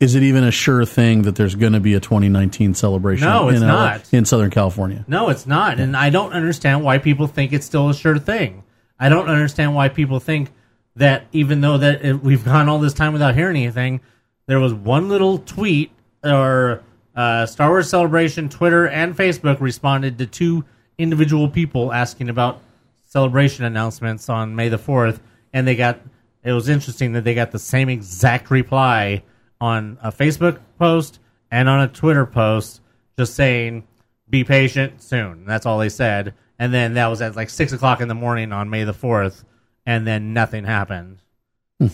is it even a sure thing that there's going to be a twenty nineteen celebration no, it's in, not. Uh, in Southern California? No, it's not. And I don't understand why people think it's still a sure thing. I don't understand why people think that even though that it, we've gone all this time without hearing anything, there was one little tweet or uh, Star Wars Celebration, Twitter, and Facebook responded to two individual people asking about celebration announcements on May the fourth, and they got it was interesting that they got the same exact reply on a Facebook post and on a Twitter post, just saying be patient soon. That's all they said. And then that was at like six o'clock in the morning on May the fourth, and then nothing happened.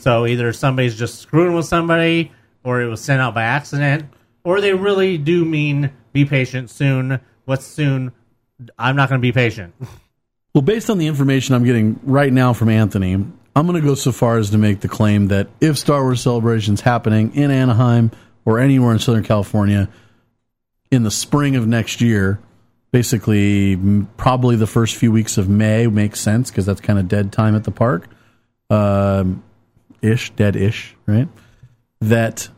So either somebody's just screwing with somebody, or it was sent out by accident, or they really do mean be patient soon. What's soon? I'm not going to be patient. Well, based on the information I'm getting right now from Anthony, I'm going to go so far as to make the claim that if Star Wars Celebration's happening in Anaheim or anywhere in Southern California in the spring of next year, basically probably the first few weeks of May makes sense because that's kind of dead time at the park. Um, ish, dead-ish, right? That...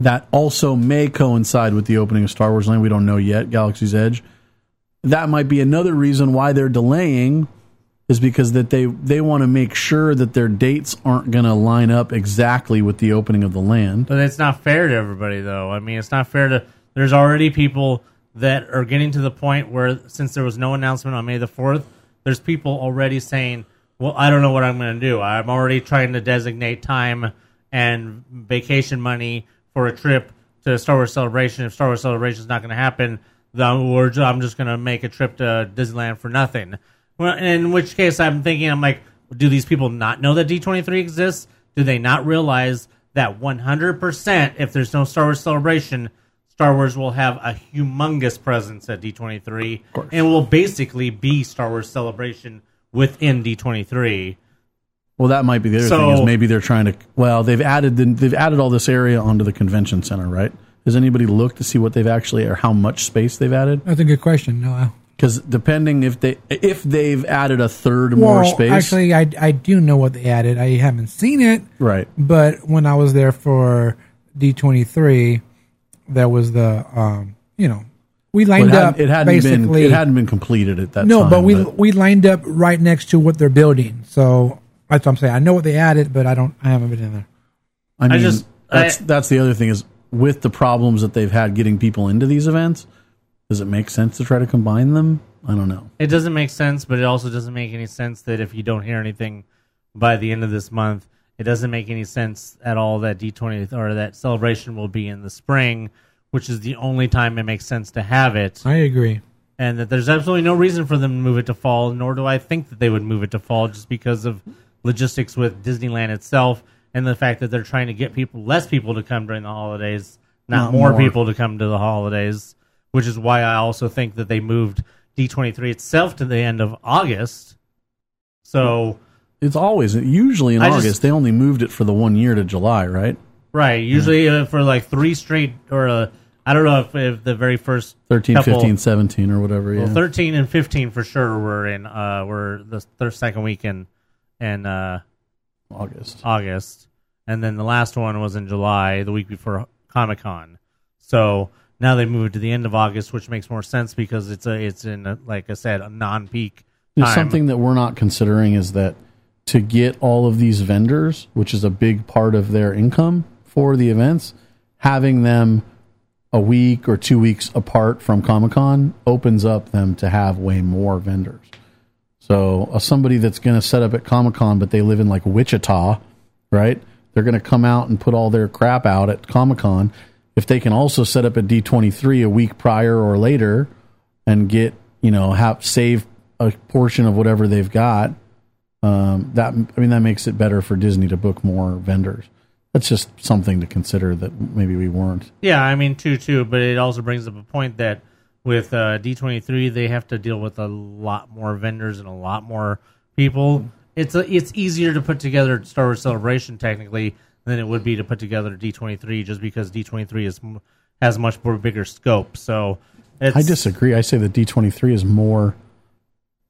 That also may coincide with the opening of Star Wars Land. We don't know yet, Galaxy's Edge. That might be another reason why they're delaying is because that they, they want to make sure that their dates aren't going to line up exactly with the opening of the land. But it's not fair to everybody, though. I mean, it's not fair to... There's already people that are getting to the point where, since there was no announcement on May the fourth, there's people already saying, well, I don't know what I'm going to do. I'm already trying to designate time and vacation money for a trip to Star Wars Celebration. If Star Wars Celebration is not going to happen, then we're just, I'm just going to make a trip to Disneyland for nothing. Well, in which case, I'm thinking, I'm like, do these people not know that D twenty-three exists? Do they not realize that one hundred percent, if there's no Star Wars Celebration, Star Wars will have a humongous presence at D twenty-three, and will basically be Star Wars Celebration within D twenty-three. Well, that might be the other so, thing is maybe they're trying to. Well, they've added the, they've added all this area onto the convention center, right? Has anybody looked to see what they've actually or how much space they've added? That's a good question. No, because depending if they if they've added a third well, more space. Actually, I I do know what they added. I haven't seen it, right? But when I was there for D twenty-three, that was the um, you know we lined well, it up. It hadn't basically, been it hadn't been completed at that no, time. No, but we but, we lined up right next to what they're building, so. That's what I'm saying. I know what they added, but I don't. I haven't been in there. I mean, I just, that's I, that's the other thing is with the problems that they've had getting people into these events, does it make sense to try to combine them? I don't know. It doesn't make sense, but it also doesn't make any sense that if you don't hear anything by the end of this month, it doesn't make any sense at all that D twenty or that celebration will be in the spring, which is the only time it makes sense to have it. I agree. And that there's absolutely no reason for them to move it to fall, nor do I think that they would move it to fall just because of logistics with Disneyland itself and the fact that they're trying to get people, less people to come during the holidays, not, not more, more people to come to the holidays, which is why I also think that they moved D twenty-three itself to the end of August. So it's always, usually in I August, just, they only moved it for the one year to July, right? Right. Usually yeah. uh, for like three straight or uh, I don't know if, if the very first thirteen, couple, fifteen, seventeen or whatever. Yeah. Well, thirteen and fifteen for sure were in uh, were the third, second week in, in uh, August. August. And then the last one was in July, the week before Comic-Con. So now they moved to the end of August, which makes more sense because it's a it's in a, like I said, a non-peak time. Something that we're not considering is that to get all of these vendors, which is a big part of their income for the events, having them a week or two weeks apart from Comic-Con opens up them to have way more vendors. So uh, somebody that's going to set up at Comic-Con, but they live in like Wichita, right? They're going to come out and put all their crap out at Comic-Con. If they can also set up at D twenty-three a week prior or later and get, you know, have save a portion of whatever they've got, um, that I mean, that makes it better for Disney to book more vendors. That's just something to consider that maybe we weren't. Yeah, I mean, too, too, but it also brings up a point that with uh, D twenty-three, they have to deal with a lot more vendors and a lot more people. Mm-hmm. It's a, it's easier to put together Star Wars Celebration technically than it would be to put together D twenty-three, just because D twenty-three is has much more bigger scope. So it's, I disagree. I say that D twenty-three is more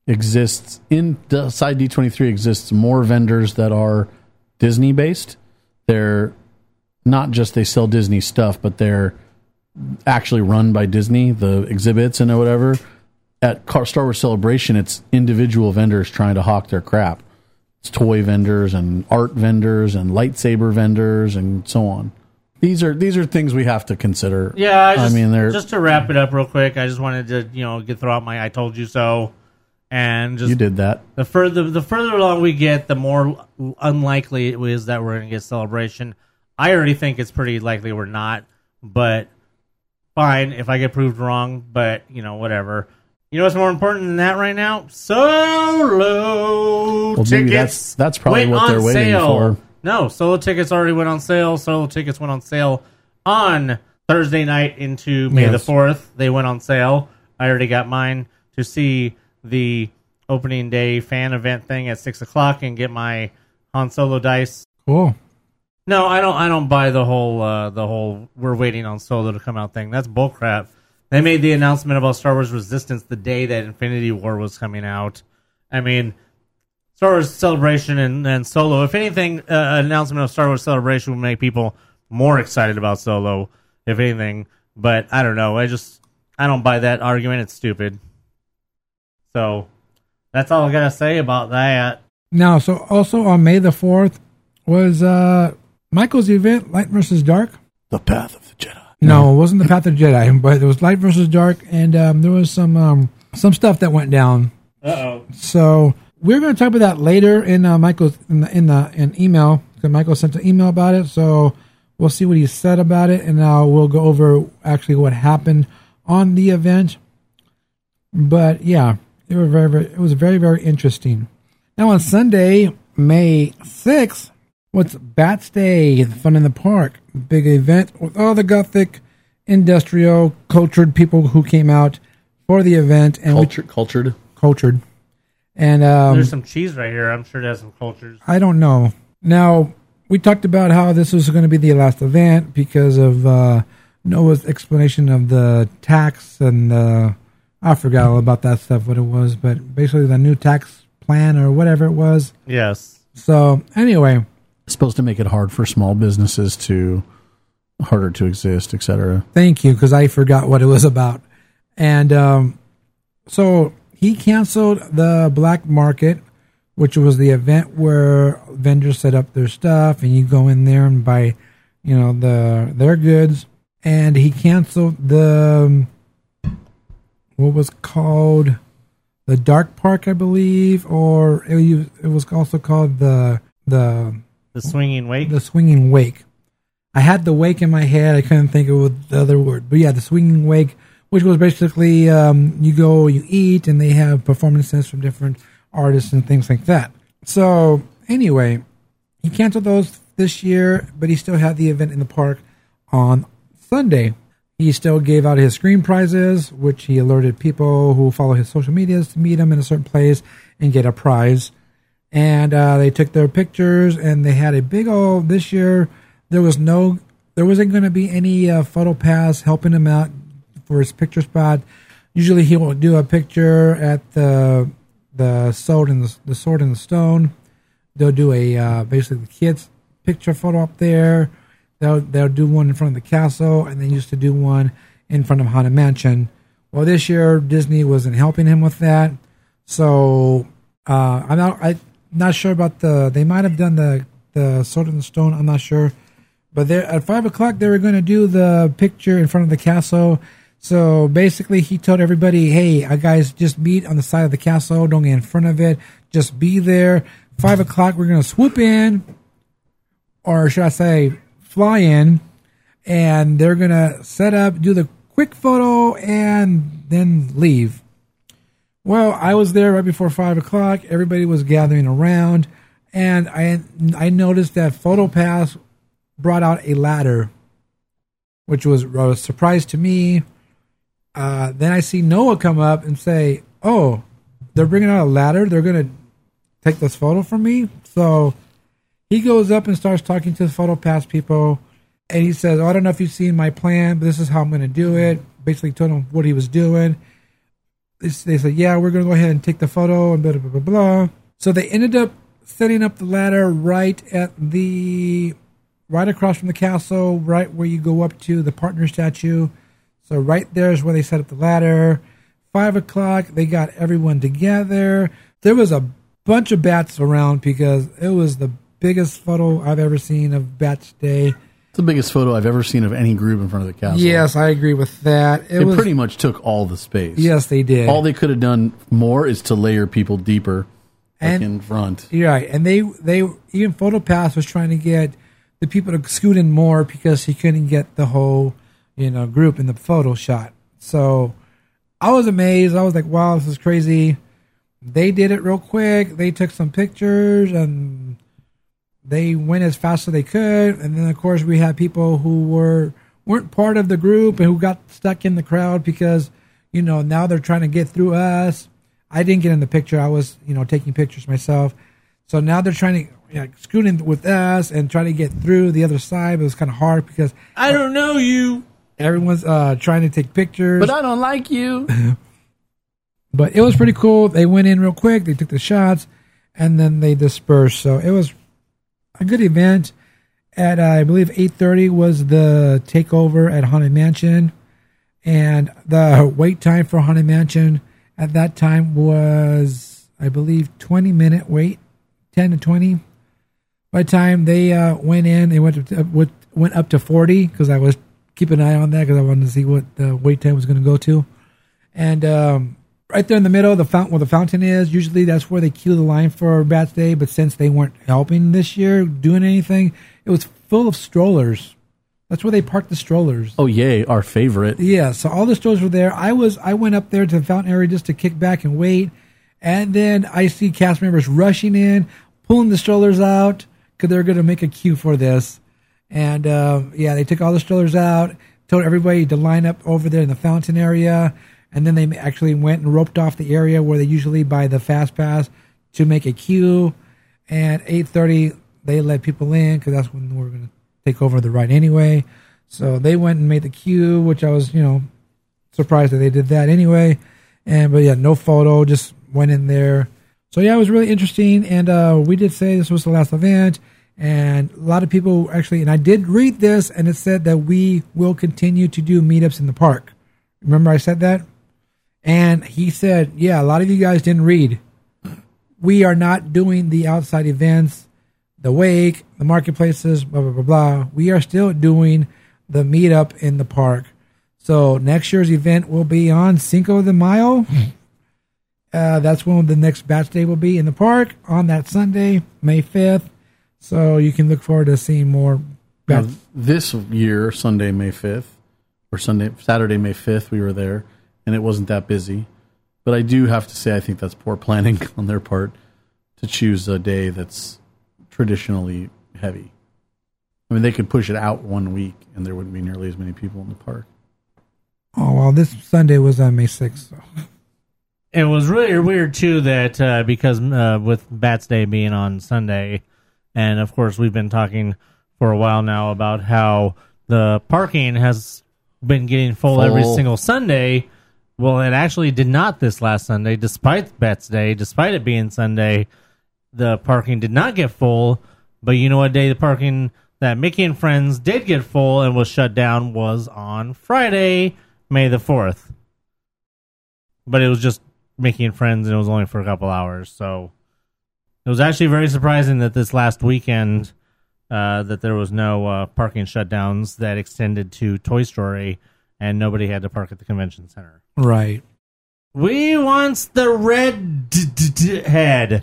exists inside D twenty-three exists more vendors that are Disney based. They're not just they sell Disney stuff, but they're actually run by Disney, the exhibits and whatever. At Star Wars Celebration, it's individual vendors trying to hawk their crap. It's toy vendors and art vendors and lightsaber vendors and so on. These are these are things we have to consider. Yeah, I, just, I mean, they're, just to wrap it up real quick, I just wanted to you know get throw out my I told you so, and just you did that. The further the further along we get, the more unlikely it is that we're going to get Celebration. I already think it's pretty likely we're not, but fine if I get proved wrong. But you know, whatever. You know what's more important than that right now? Solo well, tickets. That's, that's probably what they're waiting sale. for. No, Solo tickets already went on sale. Solo tickets went on sale on Thursday night into May yes. the fourth. They went on sale. I already got mine to see the opening day fan event thing at six o'clock and get my Han Solo dice. Cool. No, I don't. I don't buy the whole uh, the whole we're waiting on Solo to come out thing. That's bullcrap. They made the announcement about Star Wars Resistance the day that Infinity War was coming out. I mean, Star Wars Celebration and, and Solo. If anything, uh, an announcement of Star Wars Celebration would make people more excited about Solo, if anything. But I don't know. I just, I don't buy that argument. It's stupid. So that's all I got to say about that. Now, so also on May the fourth was uh, Michael's event, Light versus Dark. The Path of the Jedi. No, it wasn't the Path of the Jedi, but it was Light versus Dark, and um, there was some um, some stuff that went down. Uh-oh. So we're going to talk about that later in uh, Michael's in the, in the in email. Because Michael sent an email about it, so we'll see what he said about it, and uh, we'll go over actually what happened on the event. But yeah, it was very, very it was very very interesting. Now on Sunday, May sixth. What's Bats Day? Fun in the Park. Big event with all the gothic, industrial, cultured people who came out for the event. And Culture, we, cultured? Cultured. And um, there's some cheese right here. I'm sure it has some cultures. I don't know. Now, we talked about how this was going to be the last event because of uh, Noah's explanation of the tax. And uh, I forgot all about that stuff, what it was. But basically the new tax plan or whatever it was. Yes. So, anyway, supposed to make it hard for small businesses to harder to exist, et cetera. Thank you, because I forgot what it was about. And um, so he canceled the black market, which was the event where vendors set up their stuff, and you go in there and buy you know, the their goods. And he canceled the, what was called the Dark Park, I believe, or it, it was also called the the the Swinging Wake. The Swinging Wake. I had the Wake in my head. I couldn't think of the other word, but yeah, the Swinging Wake, which was basically um, you go, you eat, and they have performances from different artists and things like that. So anyway, he canceled those this year, but he still had the event in the park on Sunday. He still gave out his screen prizes, which he alerted people who follow his social medias to meet him in a certain place and get a prize. And uh, they took their pictures, and they had a big old, this year, there was no, there wasn't going to be any uh, photo pass helping him out for his picture spot. Usually he will do a picture at the the sword and the, the sword and the stone. They'll do a uh, basically the kids picture photo up there. They'll they'll do one in front of the castle, and they used to do one in front of Haunted Mansion. Well, this year Disney wasn't helping him with that, so uh, I'm not I'm not sure about the. They might have done the the sword and the stone. I'm not sure, but at five o'clock they were going to do the picture in front of the castle. So basically, he told everybody, "Hey, guys, just meet on the side of the castle. Don't get in front of it. Just be there. Five o'clock, we're going to swoop in, or should I say?" fly in, and they're going to set up, do the quick photo, and then leave. Well, I was there right before five o'clock. Everybody was gathering around, and I I noticed that PhotoPass brought out a ladder, which was a surprise to me. Uh, then I see Noah come up and say, oh, they're bringing out a ladder? They're going to take this photo from me? So he goes up and starts talking to the PhotoPass people, and he says, oh, I don't know if you've seen my plan, but this is how I'm going to do it. Basically told him what he was doing. They said, yeah, we're going to go ahead and take the photo, and blah, blah, blah, blah. So they ended up setting up the ladder right at the, right across from the castle, right where you go up to the partner statue. So right there is where they set up the ladder. Five o'clock, they got everyone together. There was a bunch of bats around because it was the biggest photo I've ever seen of Bats Day. It's the biggest photo I've ever seen of any group in front of the castle. Yes, I agree with that. It, it was, pretty much took all the space. Yes, they did. All they could have done more is to layer people deeper and, like in front. You're right. And they, they even PhotoPass was trying to get the people to scoot in more because he couldn't get the whole, you know, group in the photo shot. So I was amazed. I was like, wow, this is crazy. They did it real quick. They took some pictures, and they went as fast as they could, and then of course we had people who were weren't part of the group and who got stuck in the crowd because, you know, now they're trying to get through us. I didn't get in the picture; I was, you know, taking pictures myself. So now they're trying to, you know, scoot in with us and try to get through the other side. But it was kind of hard because I don't know you. Everyone's uh, trying to take pictures, but I don't like you. But it was pretty cool. They went in real quick. They took the shots, and then they dispersed. So it was a good event. At uh, I believe eight thirty was the takeover at Haunted Mansion, and the wait time for Haunted Mansion at that time was, I believe, twenty minute wait, ten to twenty. By the time they uh, went in, they went to, uh, went up to forty because I was keeping an eye on that because I wanted to see what the wait time was going to go to. And um, right there in the middle, the fountain, where the fountain is, usually that's where they queue the line for Bats Day, but since they weren't helping this year, doing anything, it was full of strollers. That's where they parked the strollers. Oh, yay, our favorite. Yeah, so all the strollers were there. I was I went up there to the fountain area just to kick back and wait, and then I see cast members rushing in, pulling the strollers out, because they're going to make a queue for this. And, um, yeah, they took all the strollers out, told everybody to line up over there in the fountain area. And then they actually went and roped off the area where they usually buy the fast pass to make a queue. And eight thirty, they let people in because that's when we were going to take over the ride anyway. So they went and made the queue, which I was, you know, surprised that they did that anyway. And but yeah, no photo, just went in there. So yeah, it was really interesting. And uh, we did say this was the last event, and a lot of people actually. And I did read this, and it said that we will continue to do meetups in the park. Remember, I said that. And he said, yeah, a lot of you guys didn't read. We are not doing the outside events. the wake, the marketplaces, blah, blah, blah, blah. We are still doing the meetup in the park. So next year's event will be on Cinco de Mayo. Uh, that's when the next Bats Day will be in the park on that Sunday, May fifth. So you can look forward to seeing more Bats. Now, this year, Sunday, May fifth, or Sunday, Saturday, May fifth, we were there, and it wasn't that busy. But I do have to say, I think that's poor planning on their part to choose a day that's traditionally heavy. I mean, they could push it out one week, and there wouldn't be nearly as many people in the park. Oh, well, this Sunday was on May sixth, so... It was really weird, too, that uh, because uh, with Bats Day being on Sunday, and, of course, we've been talking for a while now about how the parking has been getting full, full every single Sunday. Well, it actually did not this last Sunday, despite Bats Day, despite it being Sunday. The parking did not get full, but you know what day the parking that Mickey and Friends did get full and was shut down was on Friday, May the fourth. But it was just Mickey and Friends, and it was only for a couple hours. So it was actually very surprising that this last weekend uh, that there was no uh, parking shutdowns that extended to Toy Story, and nobody had to park at the convention center. Right. We wants the red d- d- d- head.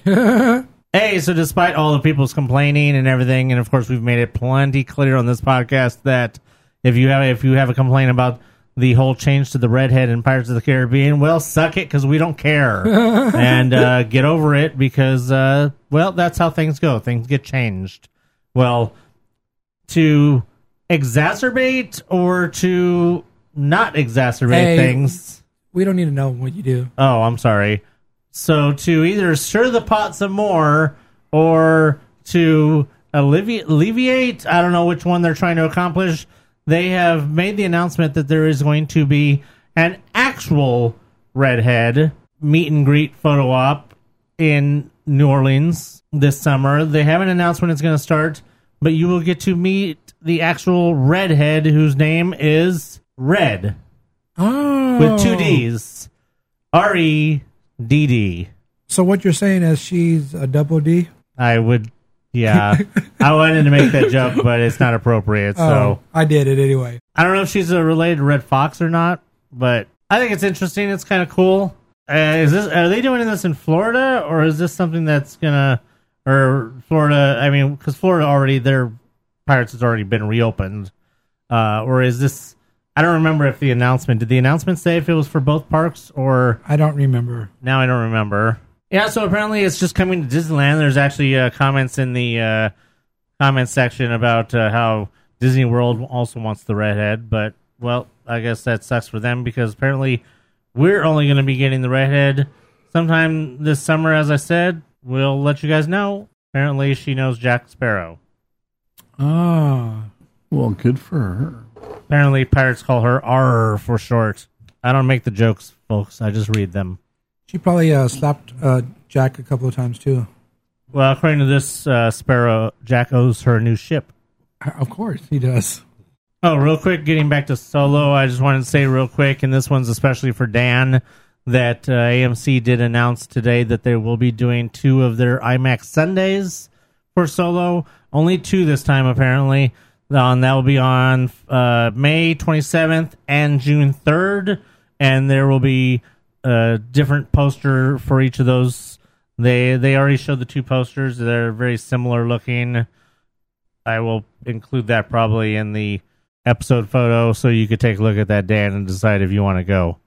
Hey, so despite all the people's complaining and everything, and of course we've made it plenty clear on this podcast that if you have if you have a complaint about the whole change to the redhead in Pirates of the Caribbean, well, suck it, because we don't care. And uh, get over it, because, uh, well, that's how things go. Things get changed. Well, to exacerbate or to not exacerbate hey, things... We don't need to know what you do. Oh, I'm sorry. So to either stir the pot some more or to alleviate, alleviate I don't know which one they're trying to accomplish... They have made the announcement that there is going to be an actual redhead meet and greet photo op in New Orleans this summer. They haven't announced when it's going to start, but you will get to meet the actual redhead whose name is Red. Oh. With two D's. R E D D. So what you're saying is she's a double D? I would... Yeah, I wanted to make that joke, but it's not appropriate. So oh, I did it anyway. I don't know if she's a related Red Fox or not, but I think it's interesting. It's kind of cool. Uh, is this? Are they doing this in Florida, or is this something that's gonna? Or Florida? I mean, because Florida already their Pirates has already been reopened. Uh, or is this? I don't remember if the announcement did the announcement say if it was for both parks or I don't remember. Now I don't remember. Yeah, so apparently it's just coming to Disneyland. There's actually uh, comments in the uh, comments section about uh, how Disney World also wants the redhead, but, well, I guess that sucks for them because apparently we're only going to be getting the redhead sometime this summer, as I said. We'll let you guys know. Apparently she knows Jack Sparrow. Ah, well, good for her. Apparently pirates call her R for short. I don't make the jokes, folks. I just read them. She probably uh, slapped uh, Jack a couple of times, too. Well, according to this, uh, Sparrow, Jack owes her a new ship. Of course he does. Oh, real quick, getting back to Solo, I just wanted to say real quick, and this one's especially for Dan, that uh, A M C did announce today that they will be doing two of their IMAX Sundays for Solo. Only two this time, apparently. Um, that will be on uh, May twenty-seventh and June third, and there will be... a different poster for each of those. They they already showed the two posters. They're very similar looking. I will include that probably in the episode photo so you could take a look at that, Dan, and decide if you want to go.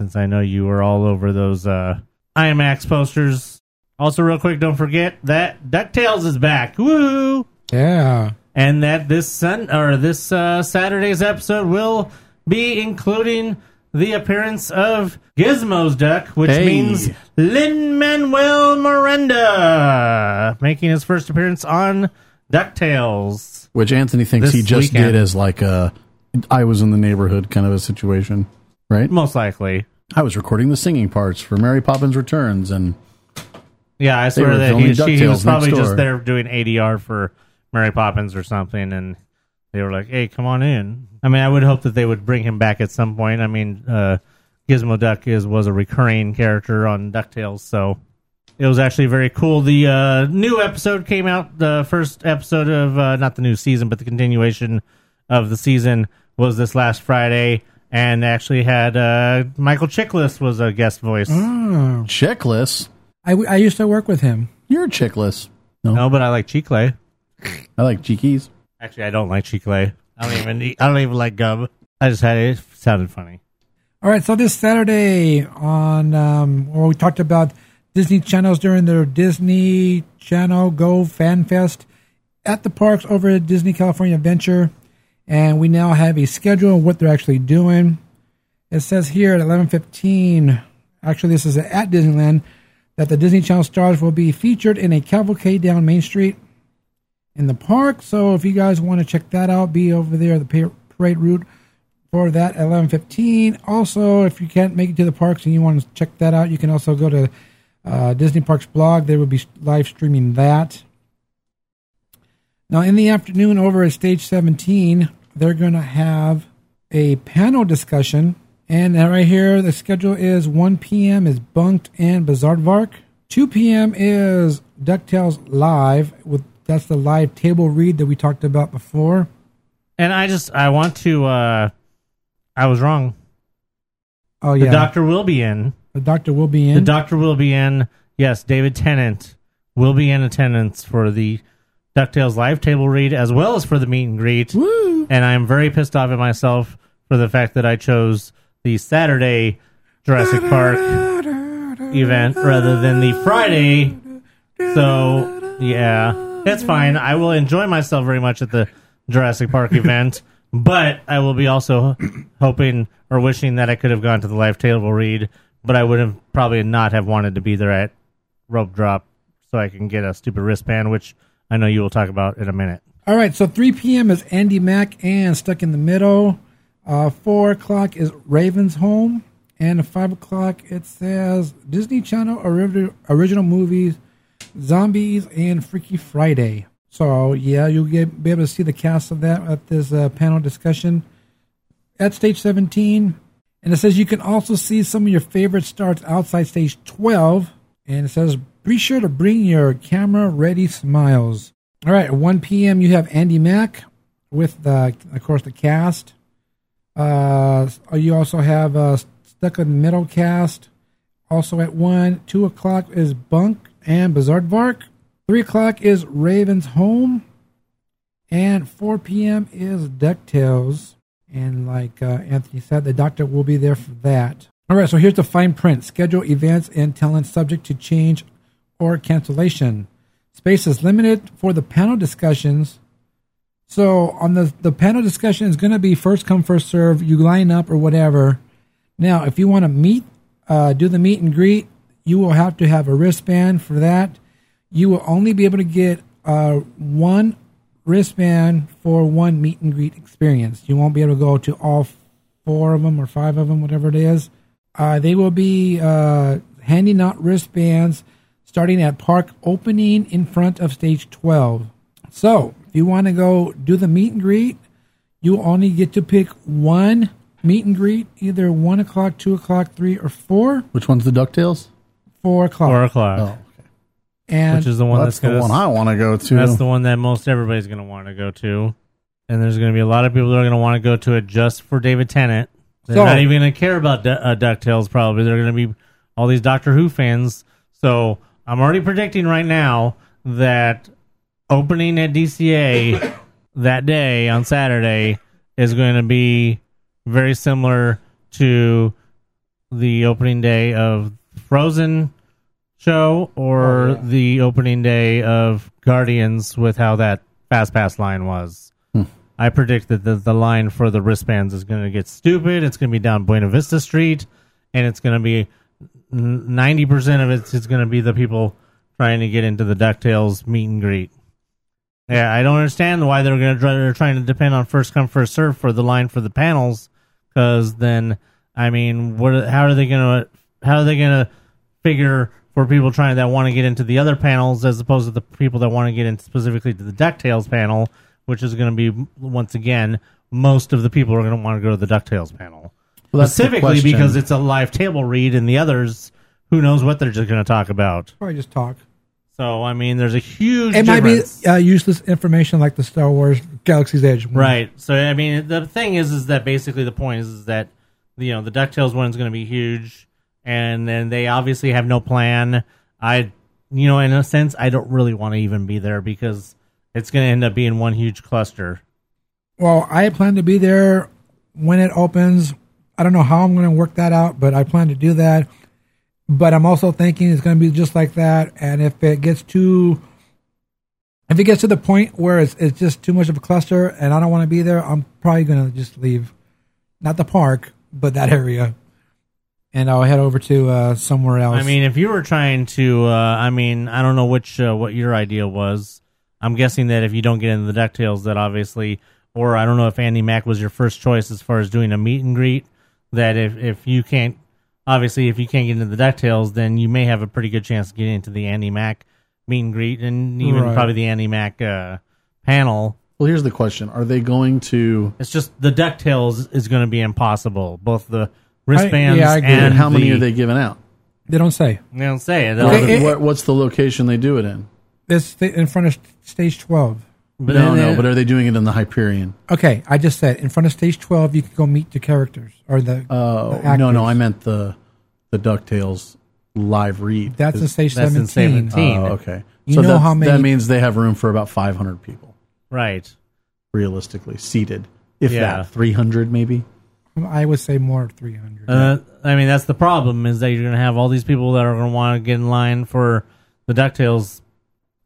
Since I know you were all over those uh, IMAX posters. Also, real quick, don't forget that DuckTales is back. Woo! Yeah. And that this sun or this uh, Saturday's episode will be including the appearance of Gizmo's duck, which hey. means Lin-Manuel Miranda, making his first appearance on DuckTales. Which Anthony thinks he just weekend. did as like a I was in the neighborhood kind of a situation, right? Most likely. I was recording the singing parts for Mary Poppins Returns. and Yeah, I swear that he, she, he was probably just there doing A D R for Mary Poppins or something, and they were like, hey, come on in. I mean, I would hope that they would bring him back at some point. I mean, uh, Gizmo Duck is was a recurring character on DuckTales, so It was actually very cool. The uh, new episode came out. The first episode of, uh, not the new season, but the continuation of the season was this last Friday. And actually had uh, Michael Chiklis was a guest voice. Mm. Chiklis? I, w- I used to work with him. You're Chiklis. No, no but I like Chicle. I like Cheekies. Actually, I don't like Chicle. I don't even eat, I don't even like gum. I just had it. It sounded funny. All right, so this Saturday on um, where we talked about Disney channels during the Disney Channel Go Fan Fest at the parks over at Disney California Adventure. And we now have a schedule of what they're actually doing. It says here at eleven fifteen, actually this is at Disneyland, that the Disney Channel stars will be featured in a cavalcade down Main Street in the park. So if you guys want to check that out, be over there, the parade route for that at eleven fifteen. Also, if you can't make it to the parks and you want to check that out, you can also go to uh, Disney Parks blog. They will be live streaming that. Now, in the afternoon over at Stage seventeen, they're going to have a panel discussion. And right here, the schedule is one p.m. is Bunked and Bizaardvark. two p.m. is DuckTales Live. With That's the live table read that we talked about before. And I just, I want to, uh, I was wrong. Oh, yeah. The doctor will be in. The doctor will be in. The doctor will be in. Yes, David Tennant will be in attendance for the DuckTales live table read, as well as for the meet and greet. Woo. And I am very pissed off at myself for the fact that I chose the Saturday Jurassic Park event rather than the Friday. So, yeah, it's fine. I will enjoy myself very much at the Jurassic Park event, but I will be also hoping or wishing that I could have gone to the live table read, but I would have probably not have wanted to be there at Rope Drop so I can get a stupid wristband, which I know you will talk about in a minute. All right, so three p.m. is Andy Mack and Stuck in the Middle. Uh, four o'clock is Raven's Home. And at five o'clock, it says Disney Channel ori- Original Movies, Zombies, and Freaky Friday. So, yeah, you'll get, be able to see the cast of that at this uh, panel discussion at Stage seventeen. And it says you can also see some of your favorite starts outside Stage twelve. And it says, be sure to bring your camera-ready smiles. All right, at one p.m. you have Andy Mack with, the, of course, the cast. Uh, you also have uh, Stuck in the Middle cast. Also at one. two o'clock is Bunk and Bizaardvark. three o'clock is Raven's Home. And four p.m. is DuckTales. And like uh, Anthony said, the doctor will be there for that. All right, so here's the fine print. Schedule events and talent subject to change or cancellation. Space is limited for the panel discussions. So on the, the panel discussion is going to be first come, first serve. You line up or whatever. Now, if you want to meet, uh, do the meet and greet, you will have to have a wristband for that. You will only be able to get uh, one wristband for one meet and greet experience. You won't be able to go to all four of them or five of them, whatever it is. Uh, they will be uh, handing out wristbands starting at park opening in front of Stage twelve. So, if you want to go do the meet and greet, you only get to pick one meet and greet, either one o'clock, two o'clock, three, or four. Which one's the DuckTales? four o'clock. four o'clock. Oh, okay. And Which is the one well, that's, that's the one I want to go to. That's the one that most everybody's going to want to go to. And there's going to be a lot of people that are going to want to go to it just for David Tennant. They're so, not even going to care about du- uh, DuckTales, probably. They're going to be all these Doctor Who fans. So, I'm already predicting right now that opening at D C A that day on Saturday is going to be very similar to the opening day of Frozen show or oh, yeah. the opening day of Guardians with how that Fast Pass line was. Hmm. I predict that the, the line for the wristbands is going to get stupid. It's going to be down Buena Vista Street, and it's going to be ninety percent of it is going to be the people trying to get into the DuckTales meet and greet. Yeah, I don't understand why they're going to they're trying to depend on first come first serve for the line for the panels, because then I mean, what? How are they going to how are they going to figure for people trying that want to get into the other panels as opposed to the people that want to get in specifically to the DuckTales panel, which is going to be once again most of the people are going to want to go to the DuckTales panel. Well, specifically because it's a live table read and the others who knows what they're just going to talk about. Probably just talk. So, I mean, there's a huge It difference. might be uh, useless information like the Star Wars Galaxy's Edge one. Right. So, I mean, the thing is, is that basically the point is, is that, you know, the DuckTales one is going to be huge, and then they obviously have no plan. I, you know, in a sense, I don't really want to even be there because it's going to end up being one huge cluster. Well, I plan to be there when it opens. I don't know how I'm going to work that out, but I plan to do that. But I'm also thinking it's going to be just like that. And if it gets too, if it gets to the point where it's it's just too much of a cluster and I don't want to be there, I'm probably going to just leave. Not the park, but that area. And I'll head over to uh, somewhere else. I mean, if you were trying to, uh, I mean, I don't know which uh, what your idea was. I'm guessing that if you don't get into the DuckTales, that obviously, or I don't know if Andy Mack was your first choice as far as doing a meet and greet, that if, if you can't, obviously, if you can't get into the DuckTales, then you may have a pretty good chance of getting into the Andy Mack meet and greet and even right. probably the Andy Mack uh, panel. Well, here's the question. Are they going to... It's just the DuckTales is going to be impossible, both the... Wristbands I, yeah, I agree. and how many the, are they giving out? They don't say. They don't say. They don't. It, what, what's the location they do it in? It's in front of Stage twelve. But no, no. It, but are they doing it in the Hyperion? Okay, I just said in front of Stage twelve. You can go meet the characters or the. Oh uh, no, no, I meant the the DuckTales live read. That's in Stage that's seventeen. In seventeen. Oh, okay. You so know that, how many? That means they have room for about five hundred people. Right. Realistically, seated, if yeah. that three hundred maybe. I would say more three hundred. Uh, I mean, that's the problem, is that you're going to have all these people that are going to want to get in line for the DuckTales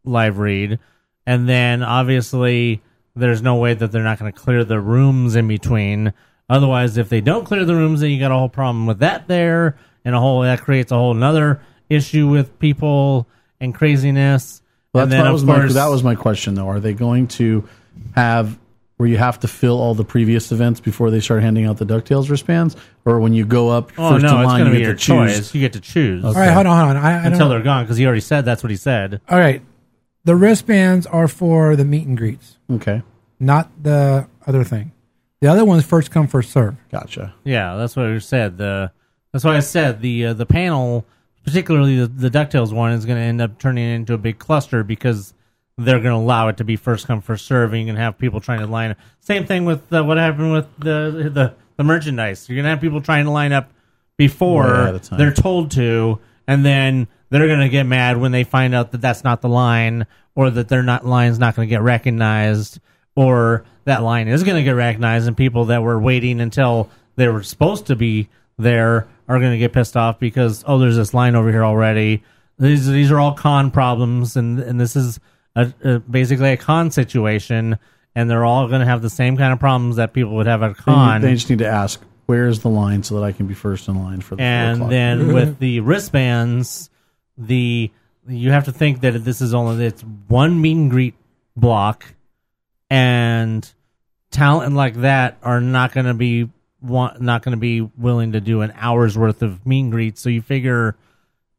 live read, and then obviously there's no way that they're not going to clear the rooms in between. Otherwise, if they don't clear the rooms, then you got a whole problem with that there, and a whole that creates a whole another issue with people and craziness. Well, that's and then, that, was course, my, that was my question, though. Are they going to have... where you have to fill all the previous events before they start handing out the DuckTales wristbands, or when you go up oh, first no, in line, it's you be get your to choose. Choice. You get to choose. Okay. All right, hold on, hold on. I, I Until they're gone, because he already said that's what he said. All right. The wristbands are for the meet and greets. Okay. Not the other thing. The other one's first come, first serve. Gotcha. Yeah, that's what I said. The That's why I said the uh, the panel, particularly the, the DuckTales one, is going to end up turning into a big cluster because... they're going to allow it to be first come first serving and have people trying to line up. Same thing with uh, what happened with the, the the merchandise. You're going to have people trying to line up before they're told to, and then they're going to get mad when they find out that that's not the line, or that their not line's not going to get recognized, or that line is going to get recognized, and people that were waiting until they were supposed to be there are going to get pissed off because, oh, there's this line over here already. These these are all con problems, and and this is... A, a, basically a con situation, and they're all going to have the same kind of problems that people would have at a con. They just need to ask, where's the line so that I can be first in line for the And then with the wristbands, the you have to think that this is only it's one meet and greet block, and talent like that are not going to be want, not going to be willing to do an hour's worth of meet and greet. So you figure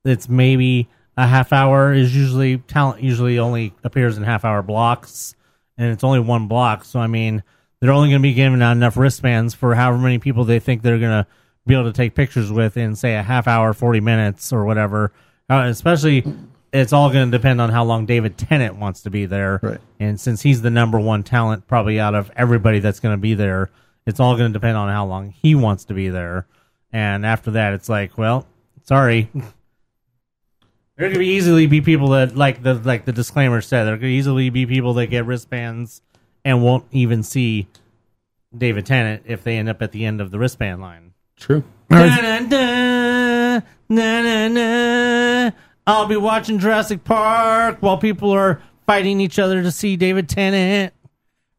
it's maybe. A half hour is usually talent. Usually, only appears in half hour blocks, and it's only one block. So, I mean, they're only going to be giving out enough wristbands for however many people they think they're going to be able to take pictures with in, say, a half hour, forty minutes, or whatever. Uh, especially, it's all going to depend on how long David Tennant wants to be there. Right. And since he's the number one talent, probably out of everybody that's going to be there, it's all going to depend on how long he wants to be there. And after that, it's like, well, sorry. There could easily be people that, like the like the disclaimer said, there could easily be people that get wristbands and won't even see David Tennant if they end up at the end of the wristband line. True. Dun, dun, dun, dun, dun, dun. I'll be watching Jurassic Park while people are fighting each other to see David Tennant.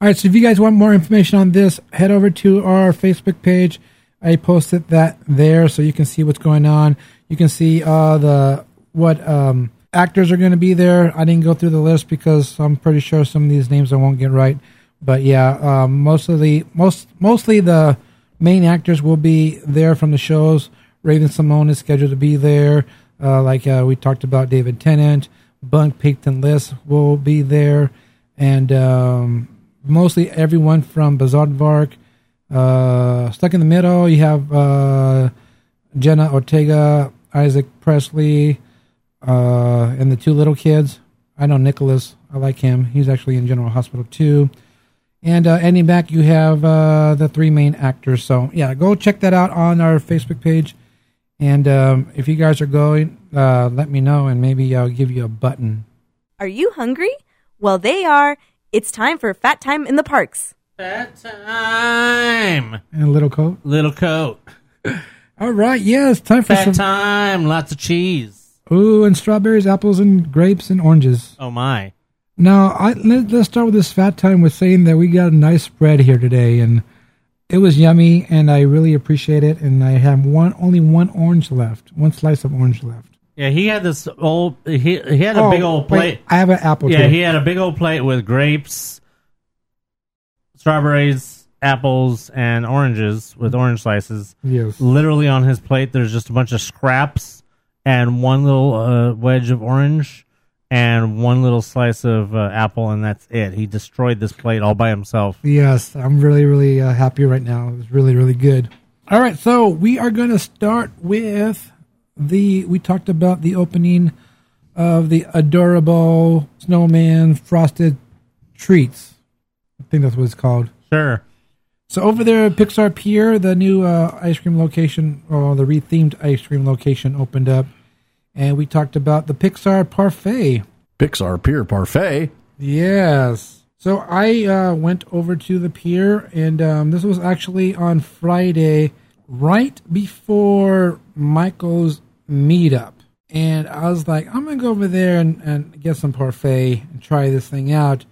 All right, so if you guys want more information on this, head over to our Facebook page. I posted that there so you can see what's going on. You can see uh, the... what um, actors are going to be there. I didn't go through the list because I'm pretty sure some of these names I won't get right. But yeah, um, most of the most mostly the main actors will be there from the shows. Raven Simone is scheduled to be there. Uh, like uh, we talked about, David Tennant, Bunk Picton List will be there, and um, mostly everyone from Bizaardvark. Uh, Stuck in the Middle, you have uh, Jenna Ortega. Isaac Presley, uh, and the two little kids. I know Nicholas. I like him. He's actually in General Hospital too. And uh, Andy Mack, you have uh, the three main actors. So, yeah, go check that out on our Facebook page. And um, if you guys are going, uh, let me know, and maybe I'll give you a button. Are you hungry? Well, they are. It's time for Fat Time in the Parks. Fat Time. And a little coat. Little coat. All right, yeah, it's time for Fat some... time, lots of cheese. Ooh, and strawberries, apples, and grapes, and oranges. Oh, my. Now, I, let's start with this Fat Time with saying that we got a nice spread here today, and it was yummy, and I really appreciate it, and I have one only one orange left, one slice of orange left. Yeah, he had this old, he, he had a oh, big old plate. Wait, I have an apple Yeah, too. He had a big old plate with grapes, strawberries, apples, and oranges with orange slices. Yes. Literally on his plate, there's just a bunch of scraps and one little uh, wedge of orange. And one little slice of uh, apple, and that's it. He destroyed this plate all by himself. Yes, I'm really, really uh, happy right now. It was really, really good. All right, so we are going to start with the... We talked about the opening of the adorable snowman frosted treats. I think that's what it's called. Sure. So over there at Pixar Pier, the new uh, ice cream location, or the rethemed ice cream location opened up. And we talked about the Pixar Parfait. Pixar Pier Parfait? Yes. So I uh, went over to the pier, and um, this was actually on Friday, right before Michael's meetup. And I was like, I'm going to go over there and, and get some Parfait and try this thing out.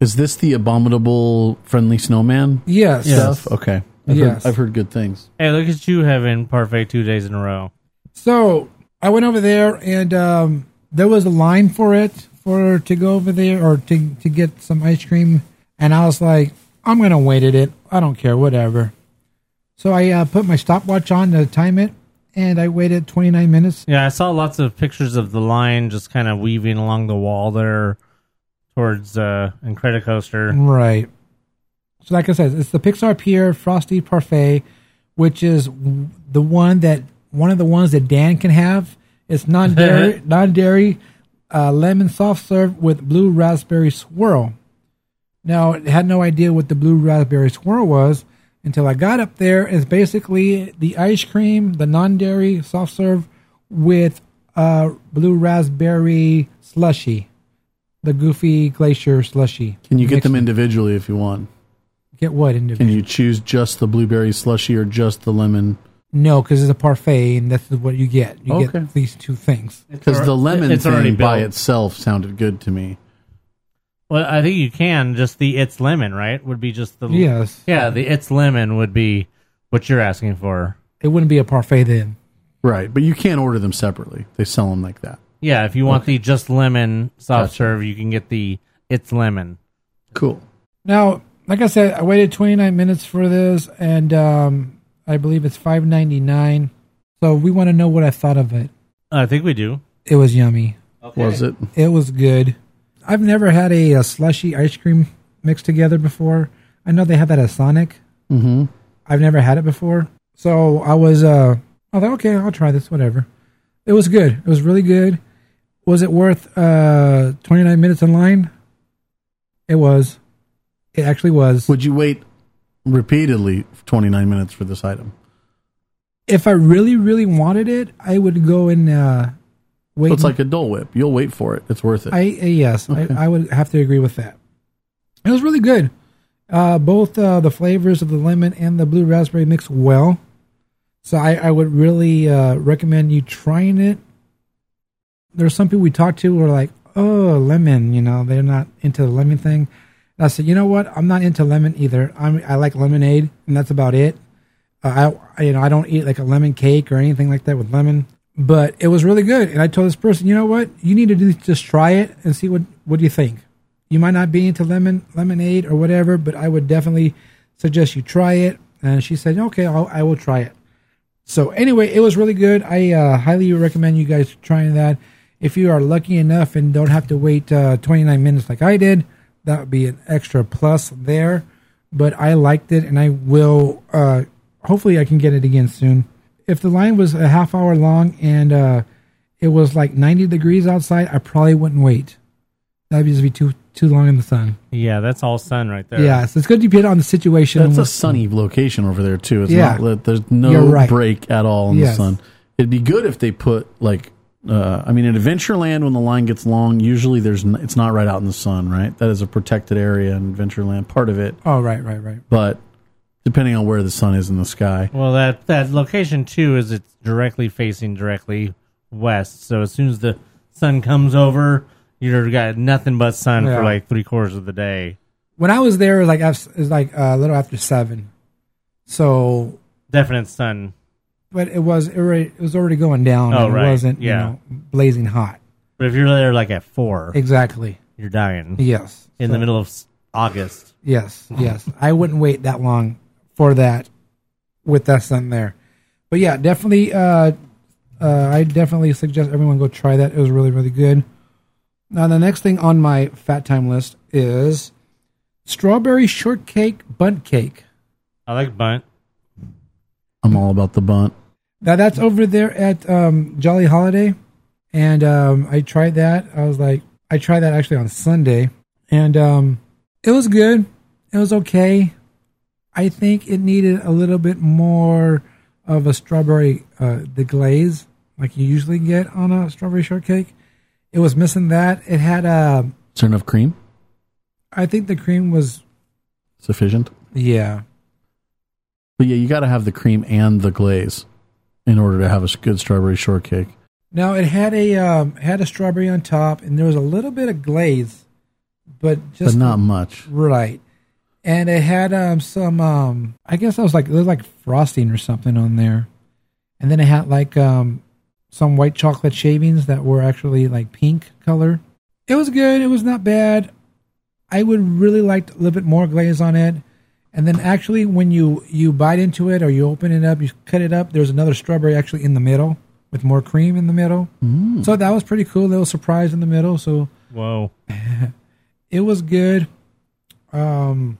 Is this the Abominable Friendly Snowman? Yes. Stuff? Okay. I've yes. Heard, I've heard good things. Hey, look at you having Parfait two days in a row. So... I went over there, and um, there was a line for it for to go over there or to to get some ice cream. And I was like, I'm going to wait at it. I don't care, whatever. So I uh, put my stopwatch on to time it, and I waited twenty-nine minutes. Yeah, I saw lots of pictures of the line just kind of weaving along the wall there towards uh, Incredicoaster. Right. So like I said, it's the Pixar Pier Frosty Parfait, which is the one that... One of the ones that Dan can have. It's non-dairy, non-dairy uh, lemon soft serve with blue raspberry swirl. Now, I had no idea what the blue raspberry swirl was until I got up there. It's basically the ice cream, the non-dairy soft serve with uh, blue raspberry slushy, the Goofy Glacier slushy. Can you get them individually if you want? Get what individually? Can you choose just the blueberry slushy or just the lemon? No, because it's a parfait, and that's what you get. You okay. get these two things. Because the lemon it's thing by itself sounded good to me. Well, I think you can. Just the It's Lemon, right? Would be just the... Yes. Yeah, the It's Lemon would be what you're asking for. It wouldn't be a parfait then. Right, but you can't order them separately. They sell them like that. Yeah, if you want okay. the Just Lemon soft gotcha. serve, you can get the It's Lemon. Cool. Now, like I said, I waited twenty-nine minutes for this, and... um I believe it's five ninety-nine. So we want to know what I thought of it. I think we do. It was yummy. Okay. Was it? It was good. I've never had a, a slushy ice cream mixed together before. I know they have that at Sonic. Mm-hmm. I've never had it before. So I was, uh, I thought, okay, I'll try this, whatever. It was good. It was really good. Was it worth uh, twenty-nine minutes in line? It was. It actually was. Would you wait... repeatedly twenty-nine minutes for this item? If I really, really wanted it, I would go and uh, wait. So it's like a Dole Whip. You'll wait for it. It's worth it. I uh, Yes, okay. I, I would have to agree with that. It was really good. Uh, both uh, the flavors of the lemon and the blue raspberry mix well. So I, I would really uh, recommend you trying it. There's some people we talked to who are like, oh, lemon, you know, they're not into the lemon thing. I said, you know what? I'm not into lemon either. I'm, I like lemonade, and that's about it. Uh, I, I, you know, I don't eat like a lemon cake or anything like that with lemon. But it was really good, and I told this person, you know what? You need to do, just try it and see what what do you think. You might not be into lemon lemonade or whatever, but I would definitely suggest you try it. And she said, okay, I'll, I will try it. So anyway, it was really good. I uh, highly recommend you guys trying that. If you are lucky enough and don't have to wait uh, twenty-nine minutes like I did, that would be an extra plus there, but I liked it, and I will, uh, hopefully I can get it again soon. if the line was a half hour long and uh, it was like ninety degrees outside, I probably wouldn't wait. That'd just be too too long in the sun. Yeah, that's all sun right there. Yeah, so it's good to depend on the situation. That's a sunny location over there too. It's yeah. not there's no right. break at all in yes. the sun. It'd be good if they put like uh, I mean, at Adventureland when the line gets long, usually there's n- it's not right out in the sun, right? That is a protected area in Adventureland, part of it. Oh, right, right, right. But depending on where the sun is in the sky. Well, that that location too is it's directly facing directly west. So as soon as the sun comes over, you've got nothing but sun yeah. for like three quarters of the day. When I was there, like it was like a little after seven, so definite sun. But it was already, it was already going down. Oh, and right. It wasn't yeah. you know, blazing hot. But if you're there like at four, exactly, you're dying. Yes, in so, the middle of August. Yes, yes, I wouldn't wait that long for that with that sun there. But yeah, definitely, uh, uh, I definitely suggest everyone go try that. It was really, really good. Now, the next thing on my fat time list is strawberry shortcake bunt cake. I like bunt. I'm all about the bunt. Now, that's over there at um, Jolly Holiday, and um, I tried that. I was like, I tried that actually on Sunday, and um, it was good. It was okay. I think it needed a little bit more of a strawberry, uh, the glaze, like you usually get on a strawberry shortcake. It was missing that. It had a... Is there enough cream? I think the cream was... Sufficient? Yeah. But yeah, you got to have the cream and the glaze in order to have a good strawberry shortcake. Now, it had a um, had a strawberry on top, and there was a little bit of glaze, but just... But not much. Right. And it had um, some... Um, I guess I was like, it was like frosting or something on there. And then it had like... Um, some white chocolate shavings that were actually like pink color. It was good. It was not bad. I would really like a little bit more glaze on it. And then actually when you, you bite into it or you open it up, you cut it up, there's another strawberry actually in the middle with more cream in the middle. Mm. So that was pretty cool. Little surprise in the middle. So whoa, it was good. Um,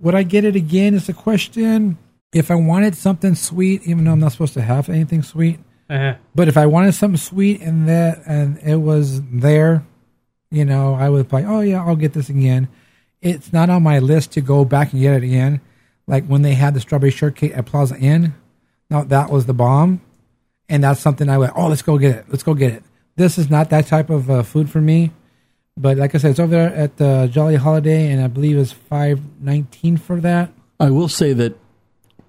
would I get it again? It's a question. If I wanted something sweet, even though I'm not supposed to have anything sweet, Uh-huh. but if I wanted something sweet and that and it was there, you know, I would like, oh yeah, I'll get this again. It's not on my list to go back and get it again. Like when they had the strawberry shortcake at Plaza Inn, now that was the bomb, and that's something I went, oh, let's go get it. Let's go get it. This is not that type of uh, food for me, but like I said, it's over there at the Jolly Holiday, and I believe it's five dollars and nineteen cents for that. I will say that.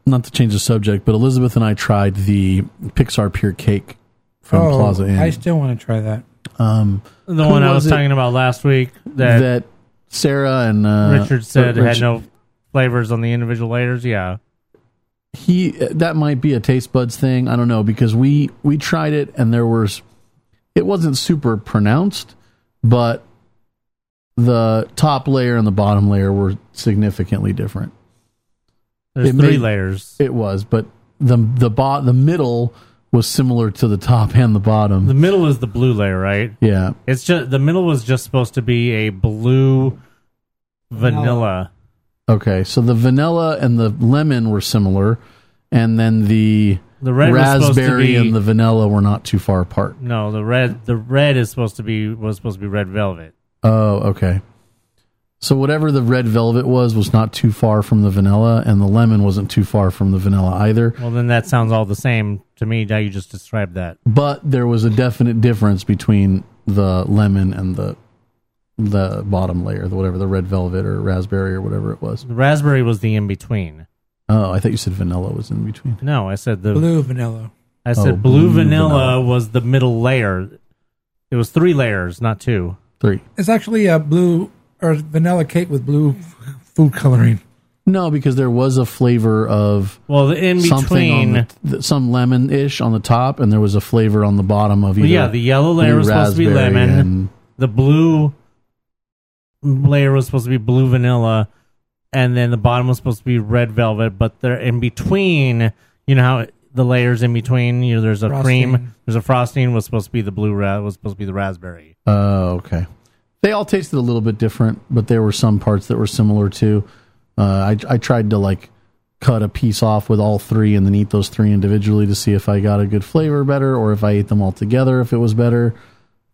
Not to change the subject, but Elizabeth and I tried the Pixar Pier cake from oh, Plaza Inn. I still want to try that. Um, the one was I was it? talking about last week that, that Sarah and uh, Richard said uh, Richard, had no flavors on the individual layers. Yeah, he that might be a taste buds thing. I don't know because we we tried it and there was it wasn't super pronounced, but the top layer and the bottom layer were significantly different. There's it three made, layers. It was, but the the bo- the middle was similar to the top and the bottom. The middle is the blue layer, right? Yeah. It's just the middle was just supposed to be a blue vanilla. Oh. Okay, so the vanilla and the lemon were similar, and then the, the red raspberry be, and the vanilla were not too far apart. No, the red the red is supposed to be was supposed to be red velvet. Oh, okay. So whatever the red velvet was, was not too far from the vanilla, and the lemon wasn't too far from the vanilla either. Well, then that sounds all the same to me, how you just described that. But there was a definite difference between the lemon and the the bottom layer, the whatever, the red velvet or raspberry or whatever it was. The raspberry was the in-between. Oh, I thought you said vanilla was in-between. No, I said the... Blue vanilla. I said oh, blue, blue vanilla, vanilla was the middle layer. It was three layers, not two. Three. It's actually a blue... Or vanilla cake with blue food coloring? No, because there was a flavor of well, the in between some lemon ish on the top, and there was a flavor on the bottom of either. Well, yeah, the yellow layer was supposed to be lemon. And, the blue layer was supposed to be blue vanilla, and then the bottom was supposed to be red velvet. But they're in between. You know how the layers in between. You know, there's a frosting. cream. There's a frosting. Was supposed to be the blue. Was supposed to be the raspberry. Oh, uh, okay. They all tasted a little bit different, but there were some parts that were similar too. Uh, I, I tried to like cut a piece off with all three and then eat those three individually to see if I got a good flavor better, or if I ate them all together, if it was better.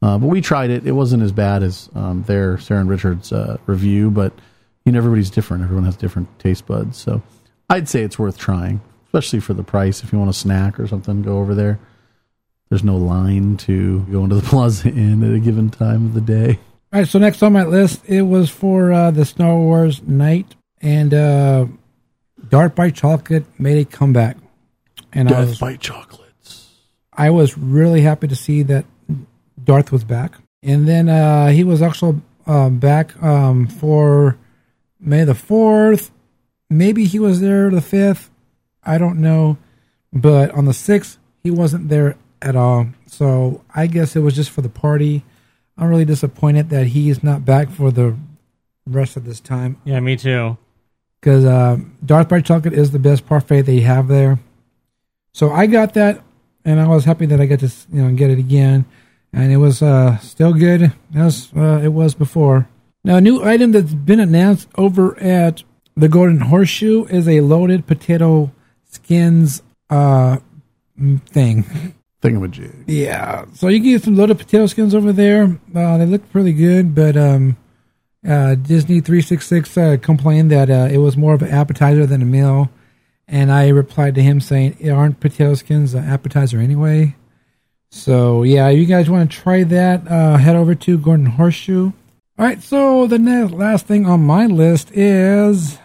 Uh, but we tried it. It wasn't as bad as um, their Sarah and Richard's uh, review, but you know, everybody's different. Everyone has different taste buds. So I'd say it's worth trying, especially for the price. If you want a snack or something, go over there. There's no line to go into the Plaza Inn at a given time of the day. All right, so next on my list, it was for uh, the Star Wars night, and uh, Dark by Chocolate made a comeback. And Death I was, by Chocolates. I was really happy to see that Darth was back. And then uh, he was actually uh, back um, for May the fourth. Maybe he was there the fifth. I don't know. But on the sixth, he wasn't there at all. So I guess it was just for the party. I'm really disappointed that he is not back for the rest of this time. Yeah, me too. Because uh, Darth by Chocolate is the best parfait they have there. So I got that, and I was happy that I got to, you know, get it again. And it was uh, still good as uh, it was before. Now, a new item that's been announced over at the Golden Horseshoe is a loaded potato skins uh, thing. Thingamajig. Yeah. So you can get some loaded potato skins over there. Uh, they look pretty good, but um, uh, Disney three sixty-six uh, complained that uh, it was more of an appetizer than a meal. And I replied to him saying, it aren't potato skins an appetizer anyway? So, yeah, you guys want to try that, uh, head over to Golden Horseshoe. All right, so the next, last thing on my list is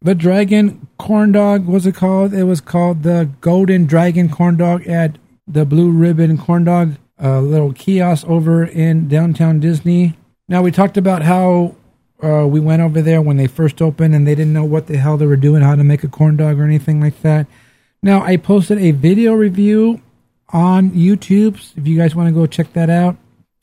the Dragon Corn Dog. What's it called? It was called the Golden Dragon Corn Dog at the Blue Ribbon Corn Dog, a little kiosk over in Downtown Disney. Now, we talked about how uh, we went over there when they first opened and they didn't know what the hell they were doing, how to make a corn dog or anything like that. Now, I posted a video review on YouTube, if you guys want to go check that out.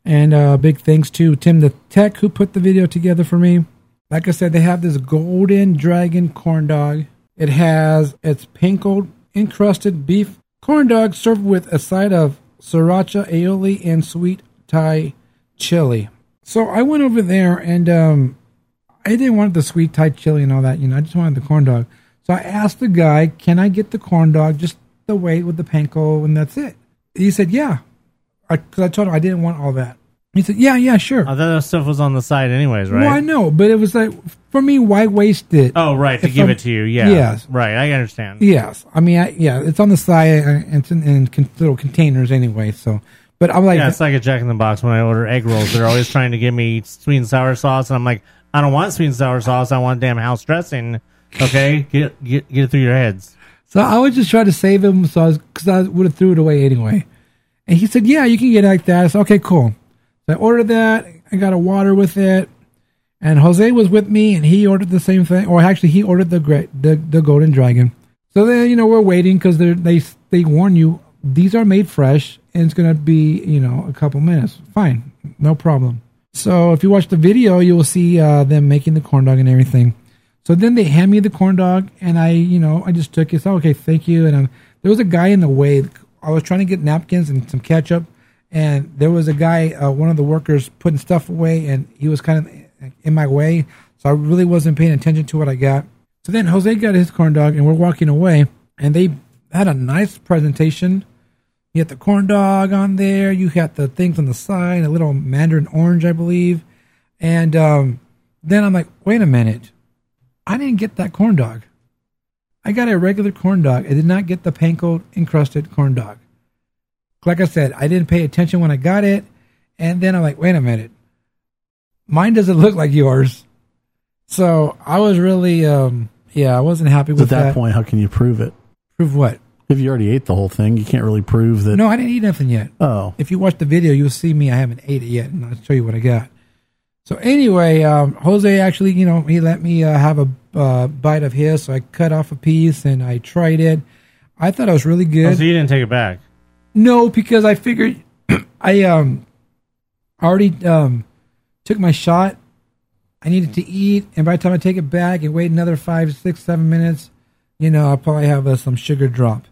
And uh, big thanks to Tim the Tech, who put the video together for me. Like I said, they have this Golden Dragon Corn Dog. It has its panko encrusted beef corn dog served with a side of sriracha aioli and sweet Thai chili. So I went over there, and um, I didn't want the sweet Thai chili and all that. You know, I just wanted the corn dog. So I asked the guy, "Can I get the corn dog just the way with the panko and that's it?" He said, "Yeah," because I, I told him I didn't want all that. He said, "Yeah, yeah, sure." I thought that stuff was on the side, anyways, right? Well, I know, but it was like, for me, why waste it? Oh, right, to give I'm, it to you, yeah, yes, right. I understand. Yes, I mean, I, yeah, it's on the side, and it's in, in con- little containers, anyway. So, but I'm like, yeah, it's like a Jack in the Box when I order egg rolls. They're always trying to give me sweet and sour sauce, and I'm like, I don't want sweet and sour sauce. I want damn house dressing. Okay, get get get it through your heads. So I would just try to save him, so I was, because I would have threw it away anyway. And he said, "Yeah, you can get it like that." I said, "Okay, cool." So I ordered that. I got a water with it. And Jose was with me, and he ordered the same thing. Or actually, he ordered the the, the Golden Dragon. So then, you know, we're waiting because they they they warn you these are made fresh, and it's gonna be, you know, a couple minutes. Fine, no problem. So if you watch the video, you will see uh, them making the corn dog and everything. So then they hand me the corn dog, and I, you know, I just took it. So, okay, thank you. And I'm, there was a guy in the way. I was trying to get napkins and some ketchup, and there was a guy, uh, one of the workers, putting stuff away, and he was kind of in my way. So I really wasn't paying attention to what I got. So then Jose got his corn dog, and we're walking away, and they had a nice presentation. You had the corn dog on there. You had the things on the side, a little mandarin orange, I believe. And um, then I'm like, wait a minute. I didn't get that corn dog. I got a regular corn dog. I did not get the panko encrusted corn dog. Like I said, I didn't pay attention when I got it. And then I'm like, wait a minute. Mine doesn't look like yours. So I was really, um, yeah, I wasn't happy with that. At that point, how can you prove it? Prove what? If you already ate the whole thing, you can't really prove that. No, I didn't eat nothing yet. Oh. If you watch the video, you'll see me. I haven't ate it yet. And I'll show you what I got. So anyway, um, Jose actually, you know, he let me uh, have a uh, bite of his, so I cut off a piece and I tried it. I thought it was really good. Oh, so you didn't take it back? No, because I figured I um, already um, took my shot. I needed to eat, and by the time I take it back and wait another five, six, seven minutes, you know, I'll probably have uh, some sugar drop.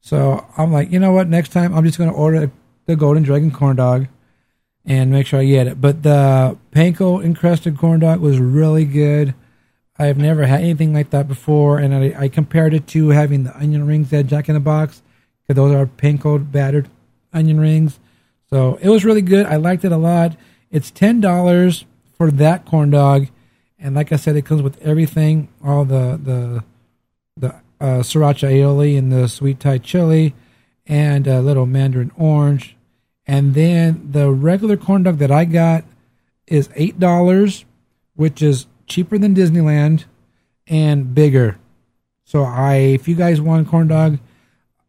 So I'm like, you know what? Next time, I'm just going to order the Golden Dragon Corn Dog and make sure I get it. But the panko encrusted corn dog was really good. I've never had anything like that before, and I, I compared it to having the onion rings at Jack in the Box, because those are pickled, battered onion rings. So it was really good. I liked it a lot. It's ten dollars for that corn dog, and like I said, it comes with everything, all the the the uh, sriracha aioli and the sweet Thai chili and a little mandarin orange. And then the regular corn dog that I got is eight dollars, which is cheaper than Disneyland and bigger. So I, if you guys want a corn dog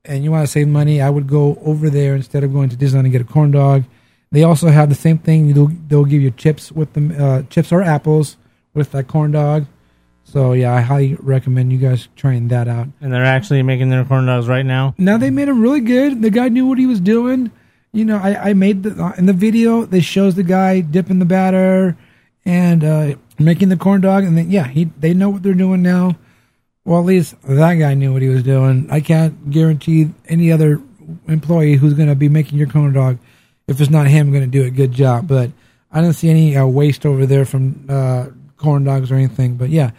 and you want to save money, I would go over there instead of going to Disneyland and get a corn dog. They also have the same thing. They'll, they'll give you chips with them, uh, chips or apples with that corn dog. So yeah, I highly recommend you guys trying that out. And they're actually making their corn dogs right now. Now they made them really good. The guy knew what he was doing. You know, I, I made the, in the video, they shows the guy dipping the batter and uh, making the corn dog. And then, yeah, he they know what they're doing now. Well, at least that guy knew what he was doing. I can't guarantee any other employee who's going to be making your corn dog, if it's not him, going to do a good job. But I don't see any uh, waste over there from uh, corn dogs or anything. But, yeah,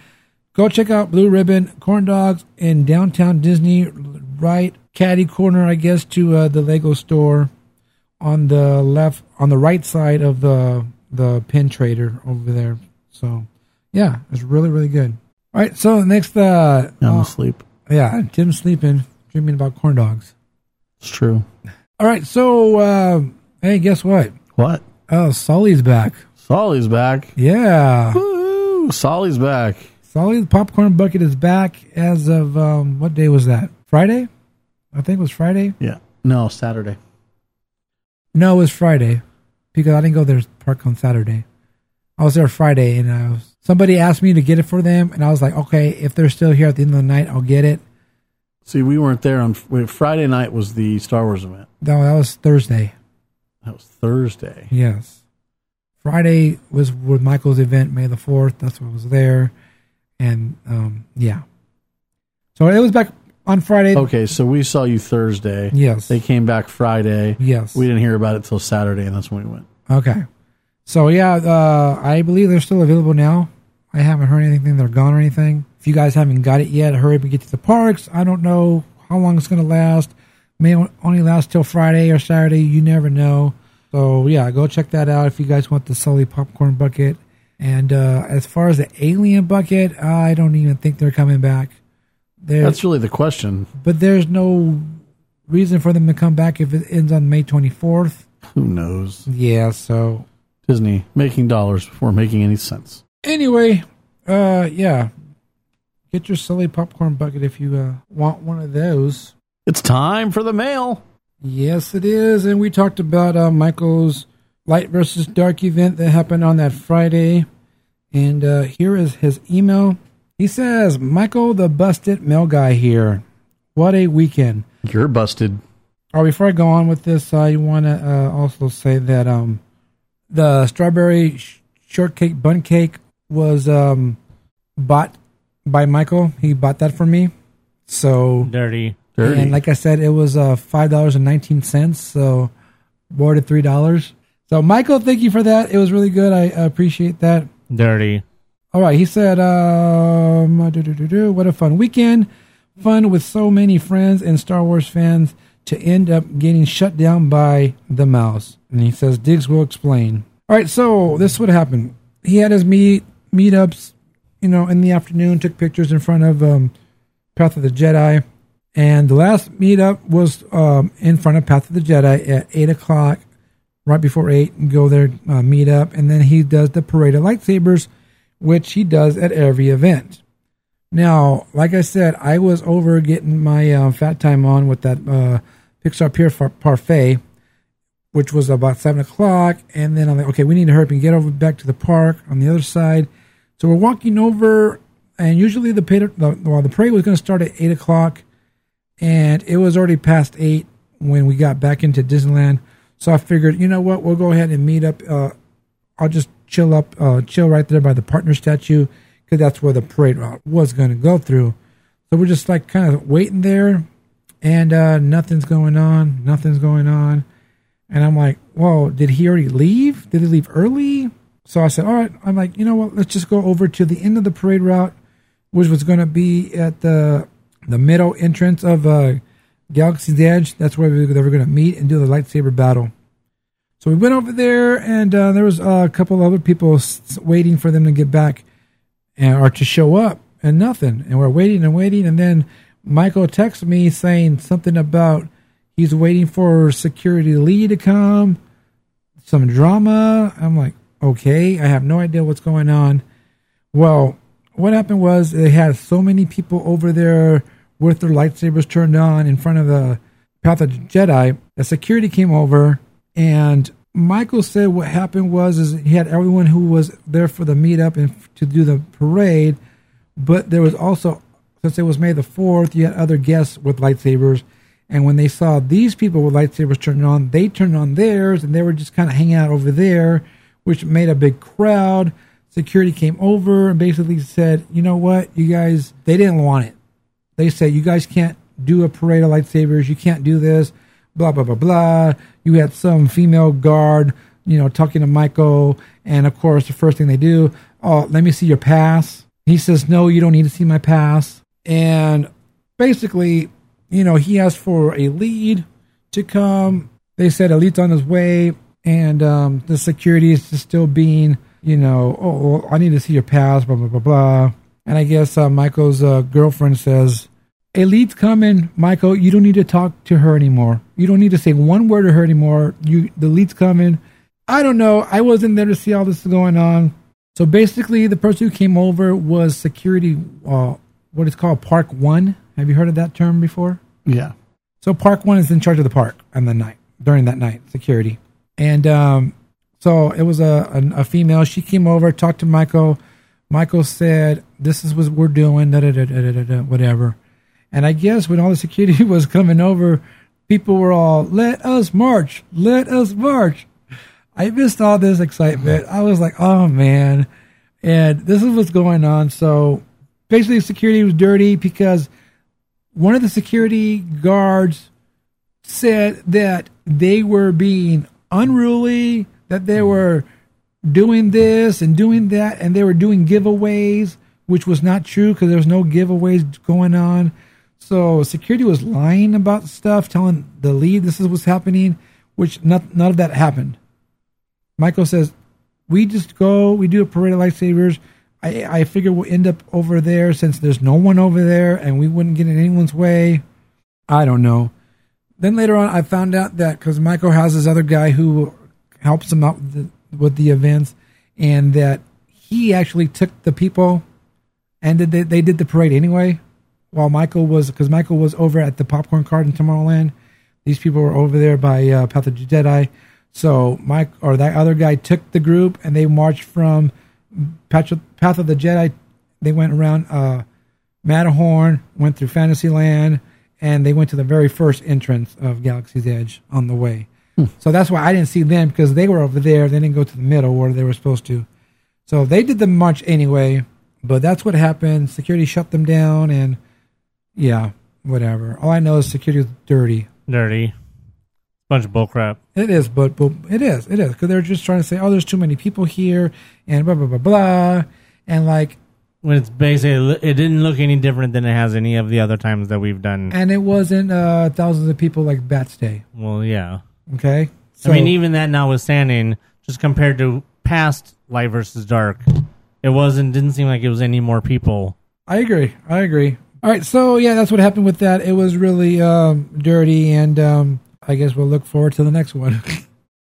go check out Blue Ribbon Corn Dogs in Downtown Disney, right caddy corner, I guess, to uh, the Lego store. On the left, on the right side of the the pin trader over there. So, yeah, it's really, really good. All right, so next, uh, I'm uh, asleep. Yeah, Tim's sleeping, dreaming about corn dogs. It's true. All right, so uh, hey, guess what? What? Oh, Sully's back. Sully's back. Yeah. Woo! Sully's back. Sully's popcorn bucket is back as of um, what day was that? Friday, I think it was Friday. Yeah. No, Saturday. No, it was Friday, because I didn't go there to park on Saturday. I was there Friday, and I was, somebody asked me to get it for them, and I was like, okay, if they're still here at the end of the night, I'll get it. See, we weren't there on Friday night. Was the Star Wars event? No, that was Thursday. That was Thursday. Yes, Friday was with Michael's event, May the fourth. That's when I was there, and um, yeah, so it was back. On Friday. Okay, so we saw you Thursday. Yes. They came back Friday. Yes. We didn't hear about it till Saturday, and that's when we went. Okay. So, yeah, uh, I believe they're still available now. I haven't heard anything. They're gone or anything. If you guys haven't got it yet, hurry up and get to the parks. I don't know how long it's going to last. It may only last till Friday or Saturday. You never know. So, yeah, go check that out if you guys want the Sully popcorn bucket. And uh, as far as the alien bucket, I don't even think they're coming back. There's, That's really the question. But there's no reason for them to come back if it ends on May twenty-fourth. Who knows? Yeah, so. Disney making dollars before making any sense. Anyway, uh, yeah. Get your silly popcorn bucket if you uh, want one of those. It's time for the mail. Yes, it is. And we talked about uh, Michael's Light versus Dark event that happened on that Friday. And uh, here is his email. He says, Michael the busted mail guy here. What a weekend. You're busted. All right, before I go on with this, I want to uh, also say that um, the strawberry sh- shortcake bun cake was um, bought by Michael. He bought that for me. So dirty. dirty. And like I said, it was uh, five dollars and nineteen cents, so more to three dollars. So, Michael, thank you for that. It was really good. I appreciate that. Dirty. All right, he said, um, what a fun weekend. Fun with so many friends and Star Wars fans to end up getting shut down by the mouse. And he says, Diggs will explain. All right, so this is what happened. He had his meet meetups, you know, in the afternoon, took pictures in front of um, Path of the Jedi. And the last meetup was um, in front of Path of the Jedi at eight o'clock, right before eight, and go there, uh, meet up. And then he does the Parade of Lightsabers, which he does at every event. Now, like I said, I was over getting my uh, fat time on with that uh, Pixar Pier parfait, which was about seven o'clock. And then I'm like, okay, we need to hurry up and get over back to the park on the other side. So we're walking over, and usually the parade, well, the parade was going to start at eight o'clock, and it was already past eight when we got back into Disneyland. So I figured, you know what, we'll go ahead and meet up. Uh, I'll just chill up, uh, chill right there by the partner statue, because that's where the parade route was going to go through. So we're just like kind of waiting there, and uh, nothing's going on, nothing's going on. And I'm like, whoa, did he already leave? Did he leave early? So I said, all right, I'm like, you know what, let's just go over to the end of the parade route, which was going to be at the the middle entrance of uh, Galaxy's Edge. That's where we, they were going to meet and do the lightsaber battle. So we went over there, and uh, there was uh, a couple other people waiting for them to get back and or to show up, and nothing. And we're waiting and waiting, and then Michael texts me saying something about he's waiting for security Lee to come, some drama. I'm like, okay, I have no idea what's going on. Well, what happened was they had so many people over there with their lightsabers turned on in front of the Path of the Jedi. The security came over, and Michael said what happened was is he had everyone who was there for the meetup and to do the parade, but there was also, since it was May the fourth, you had other guests with lightsabers, and when they saw these people with lightsabers turned on, they turned on theirs, and they were just kind of hanging out over there, which made a big crowd. Security came over and basically said, you know what, you guys, they didn't want it. They said, you guys can't do a parade of lightsabers. You can't do this, blah, blah, blah, blah. You had some female guard, you know, talking to Michael. And, of course, the first thing they do, oh, let me see your pass. He says, no, you don't need to see my pass. And basically, you know, he asked for a lead to come. They said a lead's on his way. And um, the security is just still being, you know, oh, I need to see your pass, blah, blah, blah, blah. And I guess uh, Michael's uh, girlfriend says, a lead's coming, Michael. You don't need to talk to her anymore. You don't need to say one word to her anymore. You, the lead's coming. I don't know. I wasn't there to see all this going on. So basically, the person who came over was security, uh, what is called Park One. Have you heard of that term before? Yeah. So Park One is in charge of the park on the night, during that night, security. And um, so it was a, a, a female. She came over, talked to Michael. Michael said, this is what we're doing, da, da, da, da, da, da, whatever. And I guess when all the security was coming over, people were all, let us march, let us march. I missed all this excitement. I was like, oh, man. And this is what's going on. So basically security was dirty because one of the security guards said that they were being unruly, that they were doing this and doing that, and they were doing giveaways, which was not true because there was no giveaways going on. So security was lying about stuff, telling the lead this is what's happening, which not, none of that happened. Michael says, we just go, we do a parade of lightsabers. I, I figure we'll end up over there since there's no one over there and we wouldn't get in anyone's way. I don't know. Then later on, I found out that because Michael has this other guy who helps him out with the, with the events, and that he actually took the people and they, they did the parade anyway while Michael was, because Michael was over at the popcorn cart in Tomorrowland. These people were over there by uh, Path of the Jedi. So Mike or that other guy took the group and they marched from Path of the Jedi. They went around uh, Matterhorn, went through Fantasyland, and they went to the very first entrance of Galaxy's Edge on the way. Hmm. So that's why I didn't see them, because they were over there. They didn't go to the middle where they were supposed to. So they did the march anyway, but that's what happened. Security shut them down, and yeah, whatever. All I know is security was dirty. Dirty. Bunch of bullcrap. It is, but, but it is, it is, because they're just trying to say, oh, there's too many people here, and blah, blah, blah, blah, and like... When it's basically, it didn't look any different than it has any of the other times that we've done. And it wasn't uh, thousands of people like Bats Day. Well, yeah. Okay? So, I mean, even that notwithstanding, just compared to past Light versus Dark, it wasn't, didn't seem like it was any more people. I agree, I agree. All right, so yeah, that's what happened with that. It was really um, dirty, and... Um, I guess we'll look forward to the next one.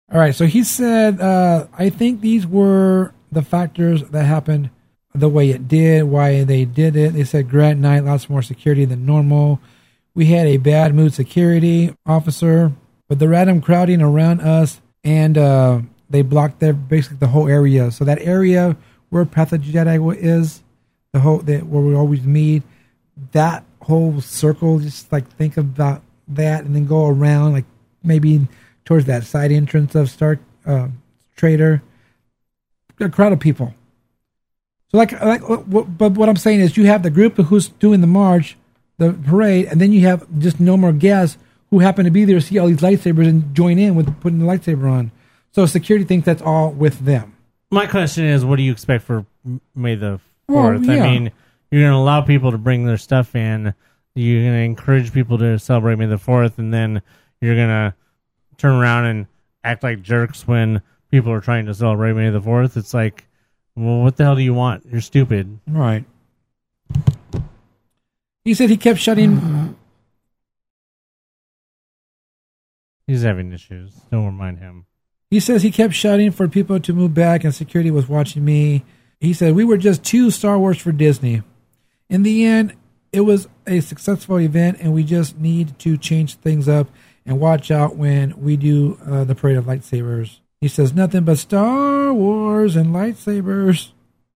All right, so he said, uh, I think these were the factors that happened, the way it did, why they did it. They said, Grant Knight, lots more security than normal. We had a bad mood security officer, but the random crowding around us, and uh, they blocked their basically the whole area. So that area where Path of the Jedi is, the whole that where we always meet, that whole circle, just like think about that and then go around like maybe towards that side entrance of Star uh, Trader, a crowd of people. So like, like, but what I'm saying is you have the group who's doing the march, the parade, and then you have just no more guests who happen to be there to see all these lightsabers and join in with putting the lightsaber on. So security thinks that's all with them. My question is, what do you expect for May the fourth? Well, yeah. I mean, you're going to allow people to bring their stuff in. You're going to encourage people to celebrate May the fourth, and then you're going to turn around and act like jerks when people are trying to celebrate May the fourth. It's like, well, what the hell do you want? You're stupid. Right. He said he kept shutting... He's having issues. Don't remind him. He says he kept shouting for people to move back and security was watching me. He said, we were just too Star Wars for Disney. In the end, it was a successful event and we just need to change things up and watch out when we do uh, the parade of lightsabers. He says, nothing but Star Wars and lightsabers.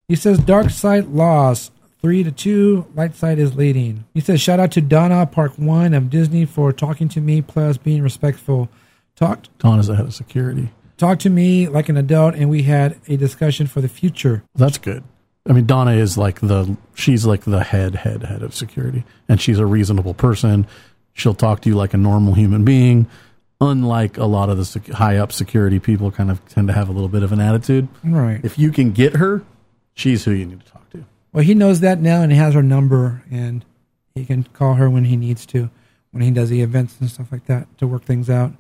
He says, dark side lost. Three to two, light side is leading. He says, shout out to Donna Park One of Disney for talking to me plus being respectful. Talked. Donna's ahead of security. Talk to me like an adult, and we had a discussion for the future. That's good. I mean, Donna is like the, she's like the head, head, head of security, and she's a reasonable person. She'll talk to you like a normal human being, unlike a lot of the sec- high-up security people kind of tend to have a little bit of an attitude. Right. If you can get her, she's who you need to talk to. Well, he knows that now, and he has her number, and he can call her when he needs to, when he does the events and stuff like that to work things out.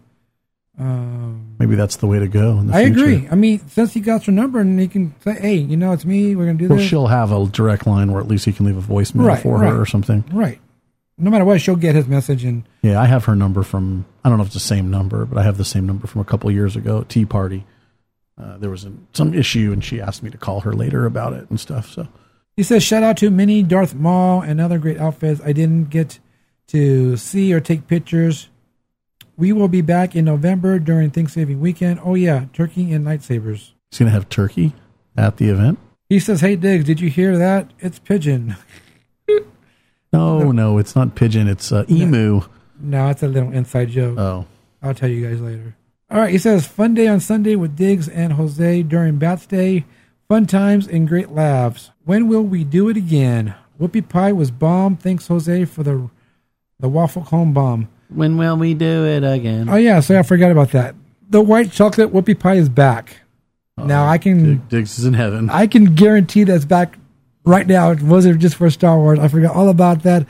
Um, Maybe that's the way to go in the I future. Agree. I mean, since he got your number and he can say, hey, you know, it's me, we're going to do well, this. Well, she'll have a direct line where at least he can leave a voicemail right, for right. her or something. Right. No matter what, she'll get his message. And yeah, I have her number from, I don't know if it's the same number, but I have the same number from a couple of years ago, Tea Party. Uh, there was a, some issue and she asked me to call her later about it and stuff. So he says, shout out to Minnie, Darth Maul, and other great outfits. I didn't get to see or take pictures. We will be back in November during Thanksgiving weekend. Oh, yeah, turkey and lightsabers. He's going to have turkey at the event? He says, hey, Diggs, did you hear that? It's pigeon. no, no, no, it's not pigeon. It's uh, emu. No, no, it's a little inside joke. Oh. I'll tell you guys later. All right, he says, fun day on Sunday with Diggs and Jose during Bats Day. Fun times and great laughs. When will we do it again? Whoopie pie was bomb. Thanks, Jose, for the the waffle cone bomb. When will we do it again? Oh, yeah. So I forgot about that. The white chocolate whoopie pie is back. Oh, now I can... Diggs is in heaven. I can guarantee that's back right now. It wasn't just for Star Wars. I forgot all about that.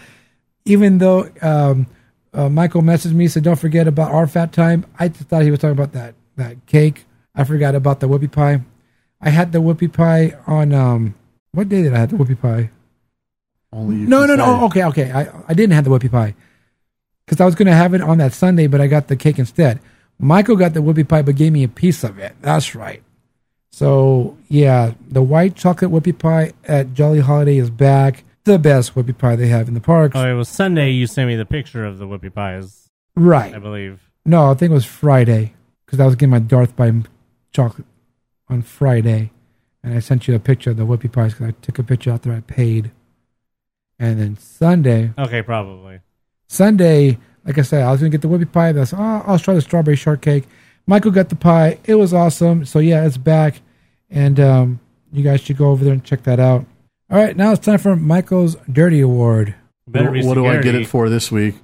Even though um, uh, Michael messaged me, said, don't forget about our fat time. I thought he was talking about that, that cake. I forgot about the whoopie pie. I had the whoopie pie on... Um, what day did I have the whoopie pie? Only you No, no, no. Oh, okay, okay. I, I didn't have the whoopie pie. Because I was going to have it on that Sunday, but I got the cake instead. Michael got the whoopie pie, but gave me a piece of it. That's right. So, yeah, the white chocolate whoopie pie at Jolly Holiday is back. The best whoopie pie they have in the parks. Oh, it was Sunday you sent me the picture of the whoopie pies. Right. I believe. No, I think it was Friday, because I was getting my Darth Pie chocolate on Friday. And I sent you a picture of the whoopie pies, because I took a picture after I paid. And then Sunday. Okay, probably. Sunday, like I said, I was going to get the whoopie pie. But I said, oh, I'll try the strawberry shortcake. Michael got the pie. It was awesome. So, yeah, it's back. And um, you guys should go over there and check that out. All right, now it's time for Michael's Dirty Award. Better be what security. Do I get it for this week?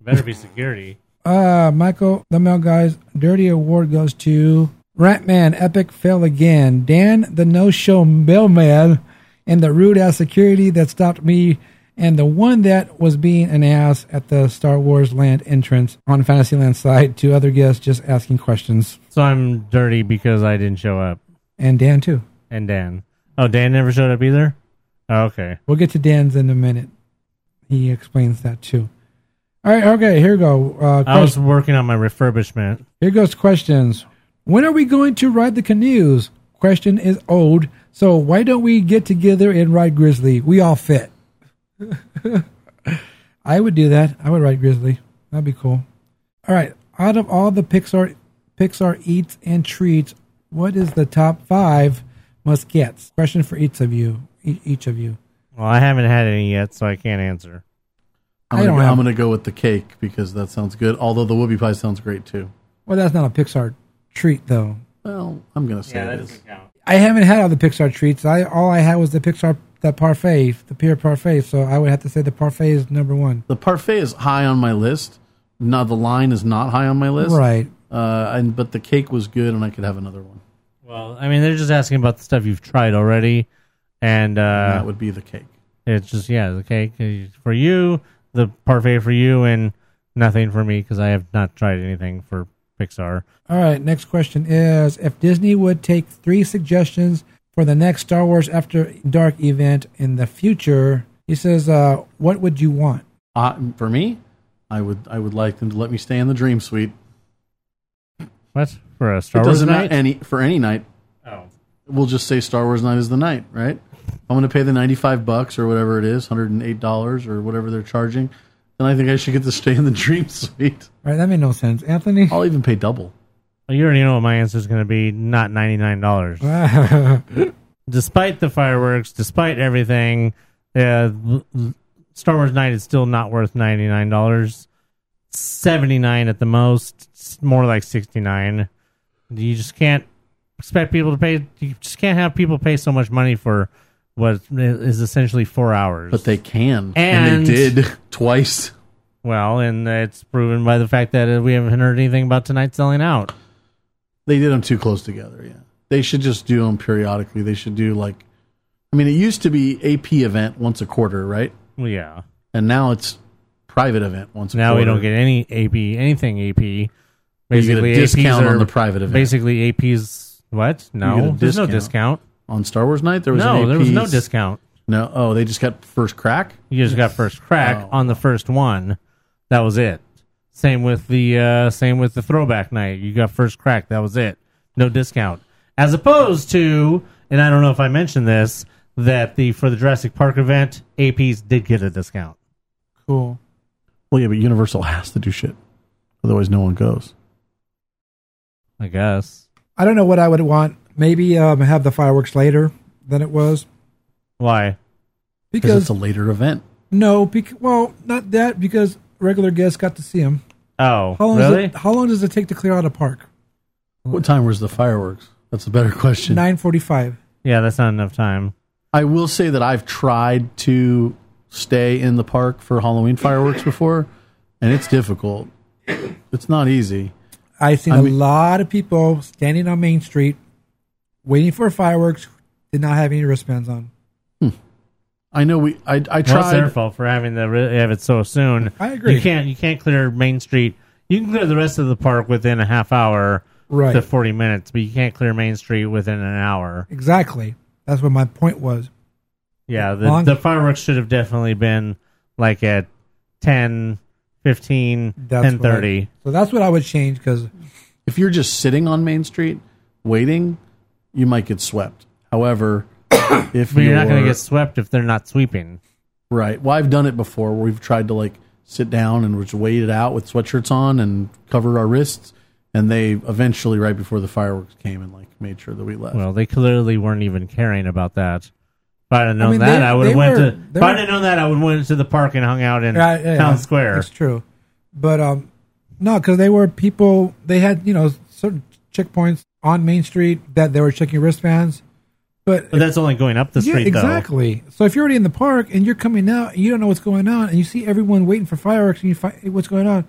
Better be security. uh, Michael, the Mail Guy's Dirty Award goes to Ratman, Epic Fail Again, Dan, the No-Show Mailman, and the rude-ass security that stopped me. And the one that was being an ass at the Star Wars Land entrance on Fantasyland side to other guests just asking questions. So I'm dirty because I didn't show up. And Dan, too. And Dan. Oh, Dan never showed up either? Oh, okay. We'll get to Dan's in a minute. He explains that, too. All right, okay, here we go. Uh, I was working on my refurbishment. Here goes questions. When are we going to ride the canoes? Question is old. So why don't we get together and ride Grizzly? We all fit. I would do that. I would ride Grizzly. That'd be cool. All right. Out of all the Pixar Pixar eats and treats, what is the top five must gets? Question for each of you. E- each of you. Well, I haven't had any yet, so I can't answer. I'm going to go with the cake because that sounds good. Although the whoopie pie sounds great too. Well, that's not a Pixar treat though. Well, I'm going to say yeah, it is. I haven't had all the Pixar treats. I all I had was the Pixar. The parfait, the pure parfait. So I would have to say the parfait is number one. The parfait is high on my list. Now the line is not high on my list. Right. Uh, and but the cake was good, and I could have another one. Well, I mean, they're just asking about the stuff you've tried already, and uh, that would be the cake. It's just yeah, the cake for you, the parfait for you, and nothing for me because I have not tried anything for Pixar. All right, next question is: if Disney would take three suggestions for the next Star Wars After Dark event in the future, he says, uh, "What would you want?" Uh, for me, I would I would like them to let me stay in the Dream Suite. What? For a Star it Wars night? Any, for any night. Oh. We'll just say Star Wars night is the night, right? I'm going to pay the ninety-five bucks or whatever it is, one hundred eight dollars or whatever they're charging, then I think I should get to stay in the Dream Suite. All right, that made no sense. Anthony? I'll even pay double. Well, you already know what my answer is going to be, not ninety-nine dollars. Despite the fireworks, despite everything, uh, Star Wars night is still not worth ninety-nine dollars. seventy-nine at the most. It's more like sixty-nine. You just can't expect people to pay. You just can't have people pay so much money for what is essentially four hours. But they can. And, and they did twice. Well, and it's proven by the fact that we haven't heard anything about tonight selling out. They did them too close together, yeah. They should just do them periodically. They should do like... I mean, it used to be A P event once a quarter, right? Yeah. And now it's private event once a now quarter. Now we don't get any A P, anything A P. Basically, you get a discount on the private event. Basically, A P's... What? No. There's no discount. On Star Wars night, there was no, an A P's... No, there was no discount. No. Oh, they just got first crack? You just got first crack oh. on the first one. That was it. Same with the uh, same with the throwback night. You got first crack. That was it. No discount. As opposed to, and I don't know if I mentioned this, that the for the Jurassic Park event, A P's did get a discount. Cool. Well, yeah, but Universal has to do shit. Otherwise, no one goes. I guess. I don't know what I would want. Maybe um, have the fireworks later than it was. Why? Because it's a later event. No, bec- well, not that, because regular guests got to see them. Oh, how long really? It, how long does it take to clear out a park? What time was the fireworks? That's a better question. nine forty-five. Yeah, that's not enough time. I will say that I've tried to stay in the park for Halloween fireworks before, and it's difficult. It's not easy. I've seen I mean, a lot of people standing on Main Street waiting for fireworks, did not have any wristbands on. Hmm. I know we. I, I tried. Well, it's their fault for having to have it so soon. I agree. You can't. You can't clear Main Street. You can clear the rest of the park within a half hour right. to forty minutes, but you can't clear Main Street within an hour. Exactly. That's what my point was. Yeah, the, Long- the fireworks should have definitely been like at ten. fifteen, ten thirty. So that's what I would change, because if you're just sitting on Main Street waiting, you might get swept. However, if but you're, you're not going to get swept if they're not sweeping. Right. Well, I've done it before where we've tried to like sit down and just wait it out with sweatshirts on and cover our wrists, and they eventually, right before the fireworks came, and like made sure that we left. Well, they clearly weren't even caring about that. If I'd have known I mean, that, they, I would have went were, to. If I'd have known that, I would have went to the park and hung out in yeah, yeah, Town yeah, Square. That's true, but um, no, because they were people. They had you know certain checkpoints on Main Street that they were checking wristbands, but, but if, that's only going up the street. Yeah, exactly. Though. So if you're already in the park and you're coming out, and you don't know what's going on, and you see everyone waiting for fireworks, and you find what's going on.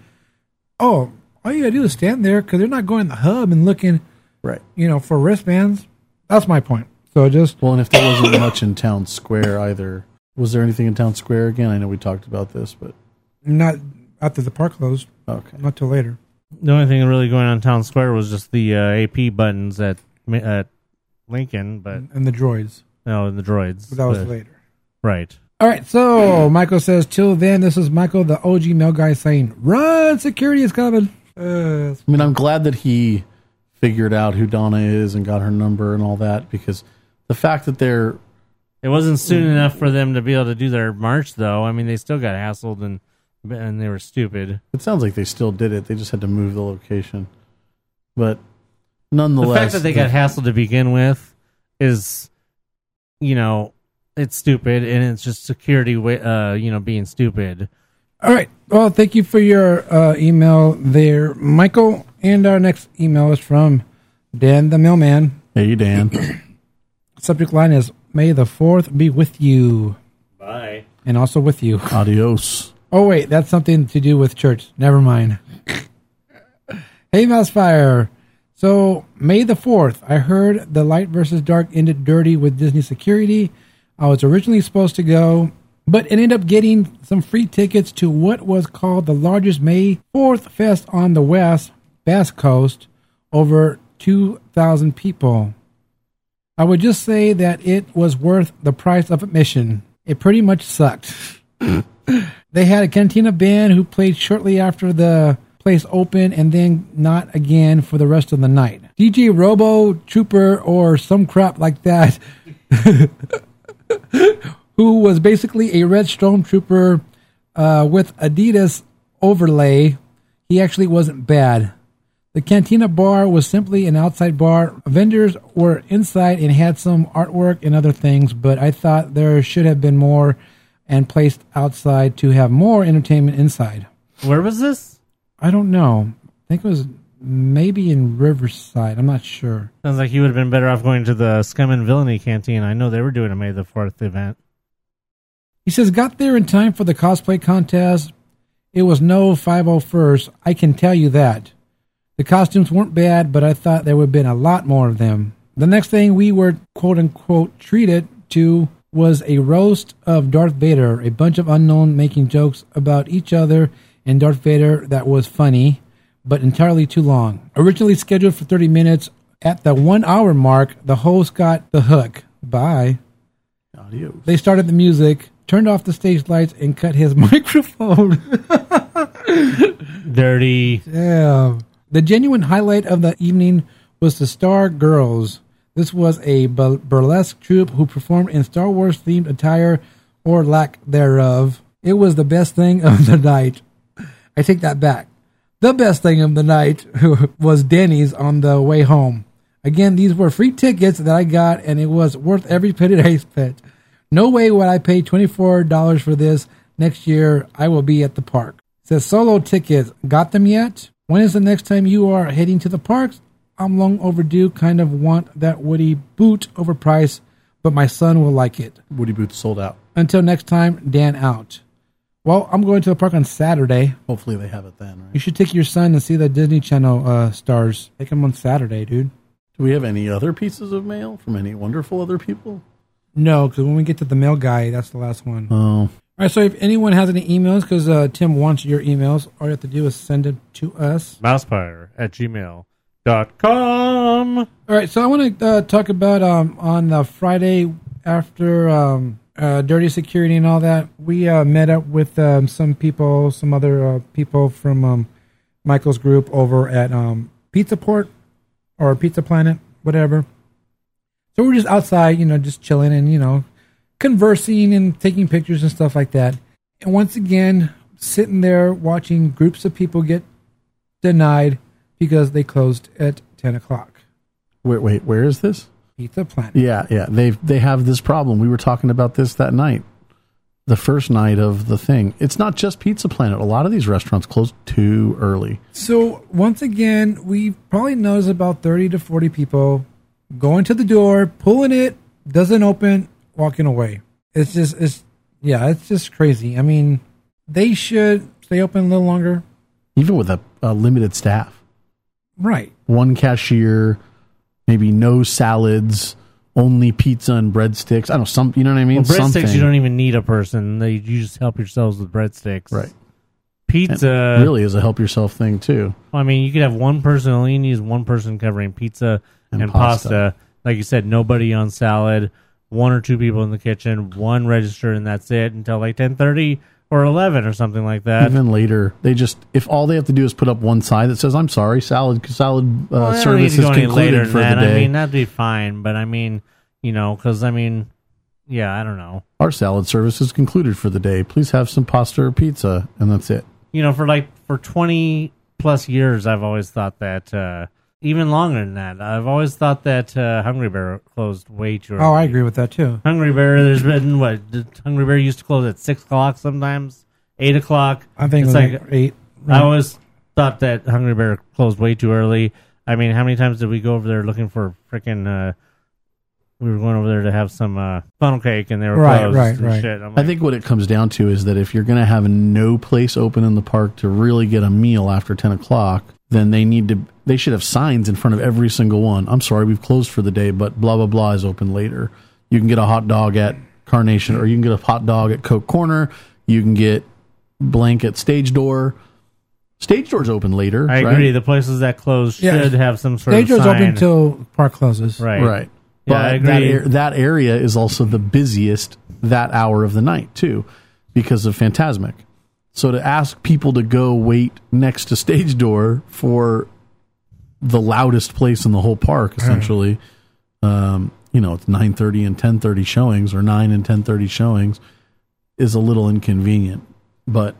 Oh, all you gotta do is stand there because they're not going in the hub and looking, right? You know, for wristbands. That's my point. So just well, and if there wasn't much in Town Square either, was there anything in Town Square again? I know we talked about this, but not after the park closed. Okay, not till later. The only thing really going on in Town Square was just the uh, A P buttons at at Lincoln, but and the droids. No, and the droids. But that was but, later, right? All right. So Michael says, "Till then, this is Michael, the O G mail guy, saying, run, security is coming." Uh, I mean, I'm glad that he figured out who Donna is and got her number and all that because. The fact that they're... It wasn't soon enough for them to be able to do their march, though. I mean, they still got hassled, and and they were stupid. It sounds like they still did it. They just had to move the location. But nonetheless... The fact that they the, got hassled to begin with is, you know, it's stupid, and it's just security, uh, you know, being stupid. All right. Well, thank you for your uh, email there, Michael. And our next email is from Dan the Mailman. Hey, Dan. Subject line is, may the fourth be with you. Bye. And also with you. Adios. Oh, wait, that's something to do with church. Never mind. Hey, Mousefire. So, May the fourth, I heard the Light versus Dark ended dirty with Disney security. I was originally supposed to go, but ended up getting some free tickets to what was called the largest May fourth fest on the West Basque Coast, over two thousand people. I would just say that it was worth the price of admission. It pretty much sucked. They had a cantina band who played shortly after the place opened and then not again for the rest of the night. D J Robo Trooper or some crap like that, who was basically a red stormtrooper uh, with Adidas overlay. He actually wasn't bad. The cantina bar was simply an outside bar. Vendors were inside and had some artwork and other things, but I thought there should have been more and placed outside to have more entertainment inside. Where was this? I don't know. I think it was maybe in Riverside. I'm not sure. Sounds like you would have been better off going to the Scum and Villainy Canteen. I know they were doing a May the fourth event. He says, got there in time for the cosplay contest. It was no five oh first. I can tell you that. The costumes weren't bad, but I thought there would have been a lot more of them. The next thing we were, quote-unquote, treated to was a roast of Darth Vader, a bunch of unknown making jokes about each other and Darth Vader that was funny, but entirely too long. Originally scheduled for thirty minutes, at the one-hour mark, the host got the hook. Bye. Adios. They started the music, turned off the stage lights, and cut his microphone. Dirty. Damn. The genuine highlight of the evening was the Star Girls. This was a burlesque troupe who performed in Star Wars-themed attire, or lack thereof. It was the best thing of the night. I take that back. The best thing of the night was Denny's on the way home. Again, these were free tickets that I got, and it was worth every penny I spent. No way would I pay twenty-four dollars for this. Next year, I will be at the park. It says Solo tickets. Got them yet? When is the next time you are heading to the parks? I'm long overdue. Kind of want that Woody boot, overpriced, but my son will like it. Woody boot sold out. Until next time, Dan out. Well, I'm going to the park on Saturday. Hopefully they have it then, right? You should take your son and see the Disney Channel uh, stars. Take him on Saturday, dude. Do we have any other pieces of mail from any wonderful other people? No, because when we get to the mail guy, that's the last one. Oh. All right, so if anyone has any emails, because uh, Tim wants your emails, all you have to do is send them to us. Mousepire at gmail dot com. All right, so I want to uh, talk about um, on the Friday after um, uh, Dirty Security and all that, we uh, met up with um, some people, some other uh, people from um, Michael's group over at um, Pizza Port or Pizza Planet, whatever. So we're just outside, you know, just chilling and, you know, conversing and taking pictures and stuff like that. And once again, sitting there watching groups of people get denied because they closed at ten o'clock. Wait, wait, where is this? Pizza Planet. Yeah, yeah. They've, they have this problem. We were talking about this that night, the first night of the thing. It's not just Pizza Planet. A lot of these restaurants close too early. So once again, we probably noticed about thirty to forty people going to the door, pulling it, doesn't open, walking away. It's just, it's, yeah, it's just crazy. I mean, they should stay open a little longer. Even with a, a limited staff. Right. One cashier, maybe no salads, only pizza and breadsticks. I don't know, some, you know what I mean? Well, breadsticks, something. You don't even need a person. They, you just help yourselves with breadsticks. Right. Pizza. It really is a help yourself thing, too. I mean, you could have one person, all you need is one person covering pizza and, and pasta. pasta. Like you said, nobody on salad. One or two people in the kitchen, one register, and that's it until like ten thirty or eleven or something like that. Even later, they just, if all they have to do is put up one side that says, I'm sorry, salad salad uh, well, service is concluded later for that. the day. I mean, that'd be fine, but I mean, you know, because I mean, yeah, I don't know. Our salad service is concluded for the day. Please have some pasta or pizza, and that's it. You know, for like, for twenty plus years, I've always thought that, uh, even longer than that. I've always thought that uh, Hungry Bear closed way too early. Oh, I agree with that, too. Hungry Bear, there's been, what, Hungry Bear used to close at six o'clock sometimes, eight o'clock. I think it's like, like eight. Right? I always thought that Hungry Bear closed way too early. I mean, how many times did we go over there looking for freaking uh, we were going over there to have some uh, funnel cake, and they were right, closed right, and right. shit. I'm like, I think what it comes down to is that if you're going to have no place open in the park to really get a meal after ten o'clock, then they need to. They should have signs in front of every single one. I'm sorry, we've closed for the day, but blah, blah, blah is open later. You can get a hot dog at Carnation, or you can get a hot dog at Coke Corner. You can get blank at Stage Door. Stage Door's open later. I right? agree. The places that close yeah. should have some sort Stage of Stage Door's sign. Open until park closes. Right. Right. But yeah, I agree. That, that area is also the busiest that hour of the night, too, because of Fantasmic. So to ask people to go wait next to Stage Door for the loudest place in the whole park, essentially, um, you know, it's nine thirty and ten thirty showings, or nine and ten thirty showings, is a little inconvenient. But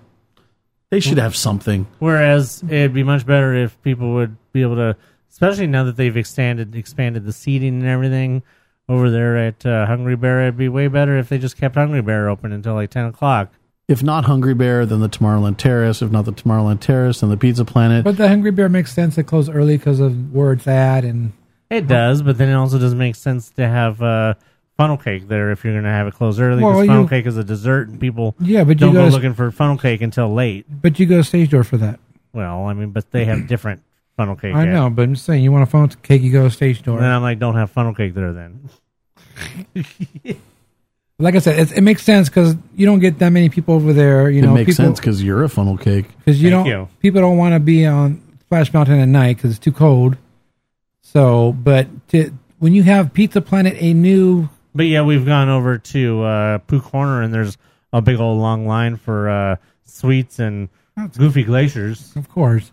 they should have something. Whereas it'd be much better if people would be able to, especially now that they've expanded expanded the seating and everything over there at uh, Hungry Bear, it'd be way better if they just kept Hungry Bear open until like ten o'clock. If not Hungry Bear, then the Tomorrowland Terrace. If not the Tomorrowland Terrace, then the Pizza Planet. But the Hungry Bear makes sense to close early because of word that. and It does, but then it also doesn't make sense to have... Uh, funnel cake there if you're going to have it close early, because well, funnel you, cake is a dessert and people yeah, but don't you go to, looking for funnel cake until late. But you go to Stage Door for that. Well, I mean, but they have different funnel cake. I at. know, but I'm just saying, you want a funnel cake, you go to Stage Door. And then I'm like, don't have funnel cake there then. Like I said, it, it makes sense because you don't get that many people over there. You it know, makes people, sense because you're a funnel cake. Because you Thank don't, you. people don't want to be on Splash Mountain at night because it's too cold. So, but to, when you have Pizza Planet, a new... But yeah, we've gone over to uh, Pooh Corner, and there's a big old long line for uh, sweets and that's Goofy Glaciers. Of course.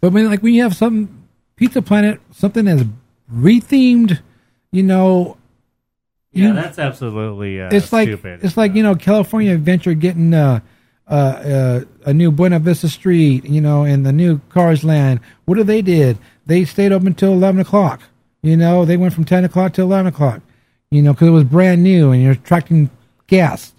But when, like, when you have some Pizza Planet, something that's rethemed, you know... Yeah, you, that's absolutely uh, it's like, stupid. It's like, you know, California Adventure getting uh, uh, uh, a new Buena Vista Street, you know, and the new Cars Land. What did they did? They stayed up until eleven o'clock. You know, they went from ten o'clock to eleven o'clock. You know, because it was brand new and you're attracting guests.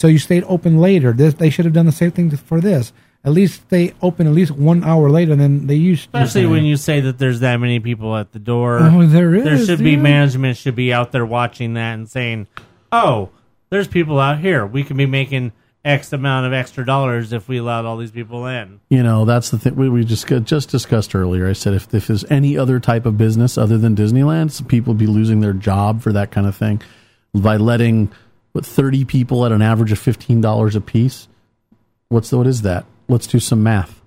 So you stayed open later. This, they should have done the same thing for this. At least stay open at least one hour later than they used to. Especially when you say that there's that many people at the door. Oh, there is. There should yeah. be management should be out there watching that and saying, oh, there's people out here. We can be making X amount of extra dollars if we allowed all these people in. You know, that's the thing we, we just, just discussed earlier. I said if, if there's any other type of business other than Disneyland, some people would be losing their job for that kind of thing. By letting, what, thirty people at an average of fifteen dollars a piece? What's the, what is that? Let's do some math.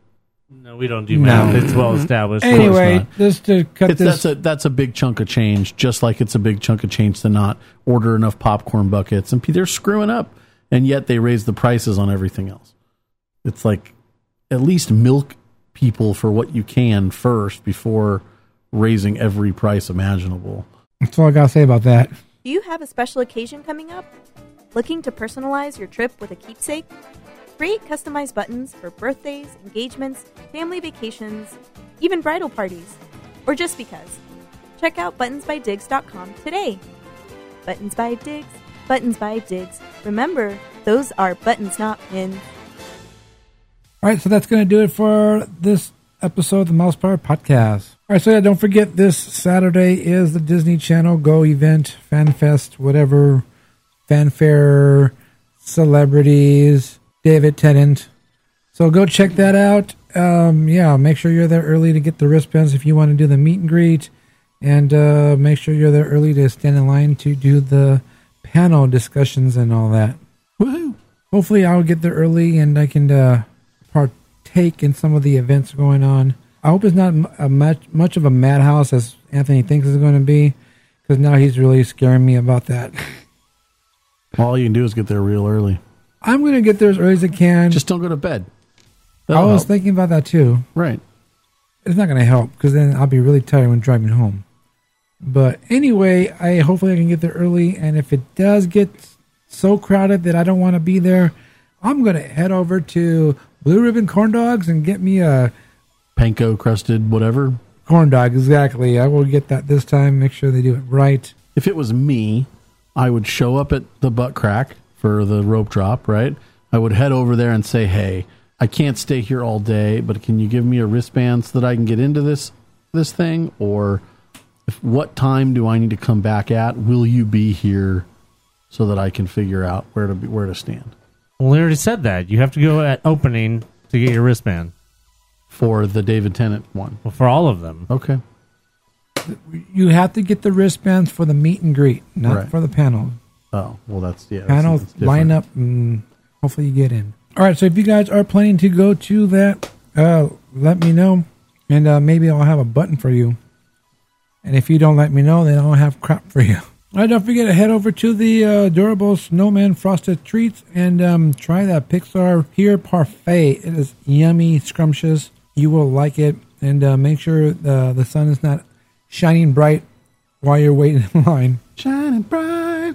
No, we don't do math. No. It's well established. Anyway, just to cut it's, this... That's a, that's a big chunk of change, just like it's a big chunk of change to not order enough popcorn buckets. And they're screwing up. And yet they raise the prices on everything else. It's like at least milk people for what you can first before raising every price imaginable. That's all I got to say about that. Do you have a special occasion coming up? Looking to personalize your trip with a keepsake? Create customized buttons for birthdays, engagements, family vacations, even bridal parties. Or just because. Check out buttons by digs dot com today. Buttons by Digs. Buttons by Digs. Remember, those are buttons, not pins. All right, so that's going to do it for this episode of the Mouse Power Podcast. All right, so yeah, don't forget this Saturday is the Disney Channel Go event, Fan Fest, whatever, fanfare, celebrities, David Tennant. So go check that out. Um, yeah, make sure you're there early to get the wristbands if you want to do the meet and greet. And uh, make sure you're there early to stand in line to do the panel discussions and all that. Woohoo! Hopefully I'll get there early and I can uh, partake in some of the events going on. I hope it's not a much, much of a madhouse as Anthony thinks it's going to be, because now he's really scaring me about that. Well, all you can do is get there real early. I'm going to get there as early as I can. Just don't go to bed. That'll I was help. thinking about that too. Right. It's not going to help, because then I'll be really tired when driving home. But anyway, I hopefully I can get there early, and if it does get so crowded that I don't want to be there, I'm going to head over to Blue Ribbon Corn Dogs and get me a... panko crusted whatever? Corn dog, exactly. I will get that this time, make sure they do it right. If it was me, I would show up at the butt crack for the rope drop, right? I would head over there and say, hey, I can't stay here all day, but can you give me a wristband so that I can get into this this thing, or... if, what time do I need to come back at? Will you be here so that I can figure out where to be, where to stand? Well, they already said that. You have to go at opening to get your wristband. For the David Tennant one? Well, for all of them. Okay. You have to get the wristbands for the meet and greet, not right. for the panel. Oh, well, that's, yeah. Panels that's, that's line up and hopefully you get in. All right, so if you guys are planning to go to that, uh, let me know, and uh, maybe I'll have a button for you. And if you don't let me know, then I'll have crap for you. All right, don't forget to head over to the uh, Durable Snowman Frosted Treats and um, try that Pixar Pier Parfait. It is yummy, scrumptious. You will like it. And uh, make sure the, the sun is not shining bright while you're waiting in line. Shining bright.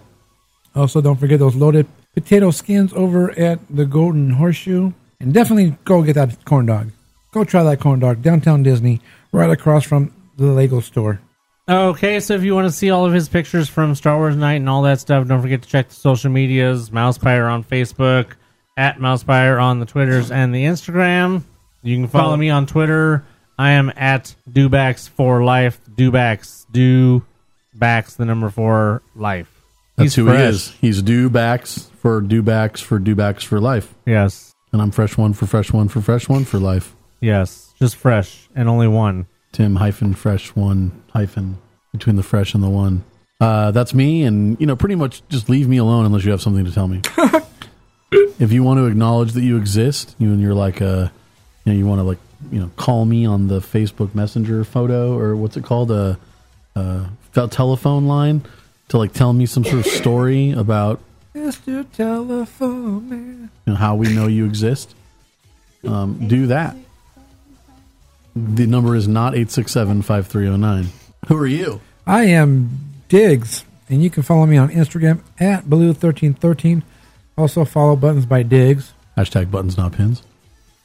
Also, don't forget those loaded potato skins over at the Golden Horseshoe. And definitely go get that corn dog. Go try that corn dog. Downtown Disney, right across from the Lego store. Okay, so if you want to see all of his pictures from Star Wars Night and all that stuff, don't forget to check the social medias. Mousepire on Facebook, at Mousepire on the Twitters and the Instagram. You can follow me on Twitter. I am at Dubax for Life. Dubax. Dubax, the number four, life. That's He's who fresh. He is. He's Dubax for Dubax for Dubax for life. Yes. And I'm Fresh One for Fresh One for Fresh One for life. Yes. Just fresh and only one. Tim hyphen Fresh One hyphen between the fresh and the one. Uh, that's me. And, you know, pretty much just leave me alone unless you have something to tell me. If you want to acknowledge that you exist, you and you're like a... You know, you want to like, you know, call me on the Facebook Messenger photo or what's it called, a, a telephone line to like tell me some sort of story about Mister Telephone Man, you know, how we know you exist. Um, do that. The number is not eight six seven, five three zero nine. Who are you? I am Diggs, and you can follow me on Instagram at blue thirteen thirteen. Also follow Buttons by Diggs. Hashtag Buttons Not Pins.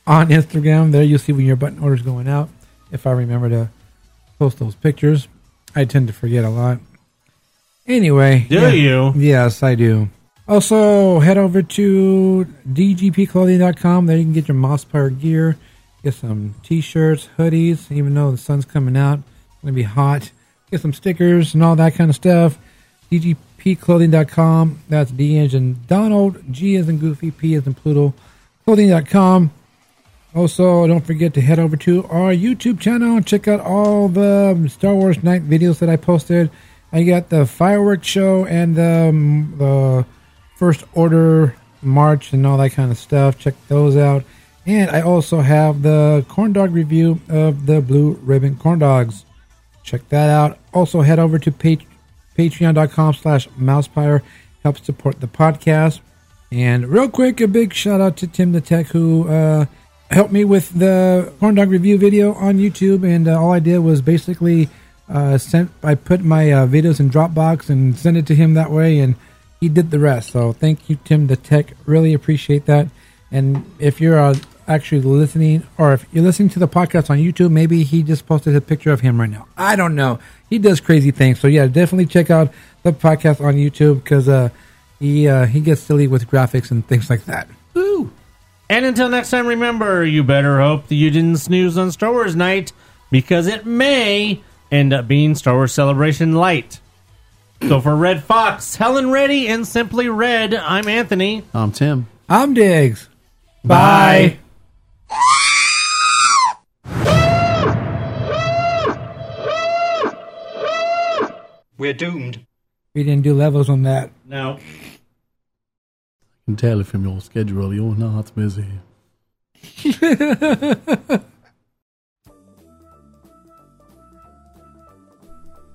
On Instagram, there you'll see when your button order's going out. If I remember to post those pictures, I tend to forget a lot. Anyway. Do yeah, you? Yes, I do. Also, head over to d g p clothing dot com. There you can get your Mousepire gear, get some t-shirts, hoodies, even though the sun's coming out. It's going to be hot. Get some stickers and all that kind of stuff. d g p clothing dot com. That's D as in Donald, G as in Goofy, P as in Pluto, clothing dot com. Also, don't forget to head over to our YouTube channel and check out all the Star Wars Night videos that I posted. I got the fireworks show and the um, uh, First Order March and all that kind of stuff. Check those out. And I also have the corn dog review of the Blue Ribbon Corn Dogs. Check that out. Also, head over to pat- patreon.com slash mousepire. Help support the podcast. And real quick, a big shout out to Tim the Tech who... Uh, helped me with the corn dog review video on YouTube, and uh, all I did was basically uh, sent. I put my uh, videos in Dropbox and sent it to him that way, and he did the rest. So thank you, Tim the Tech. Really appreciate that. And if you're uh, actually listening, or if you're listening to the podcast on YouTube, maybe he just posted a picture of him right now. I don't know. He does crazy things. So yeah, definitely check out the podcast on YouTube because uh, he uh, he gets silly with graphics and things like that. Ooh. And until next time, remember, you better hope that you didn't snooze on Star Wars Night, because it may end up being Star Wars Celebration Light. So for Red Fox, Helen Reddy, and Simply Red, I'm Anthony. I'm Tim. I'm Diggs. Bye. Bye. We're doomed. We didn't do levels on that. No. Can tell if from your schedule you're not busy.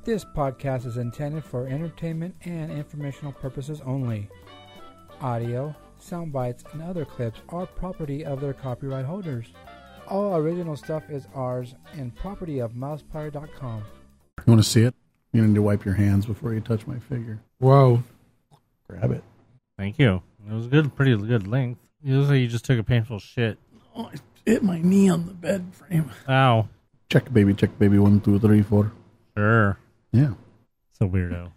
This podcast is intended for entertainment and informational purposes only. Audio, sound bites, and other clips are property of their copyright holders. All original stuff is ours and property of mousepire dot com. You want to see it? You need to wipe your hands before you touch my figure. Whoa. Grab it. Thank you. It was good, pretty good length. It looks like you just took a painful shit. Oh, I hit my knee on the bed frame. Ow. Check, baby, check, baby. One, two, three, four. Sure. Yeah. It's a weirdo.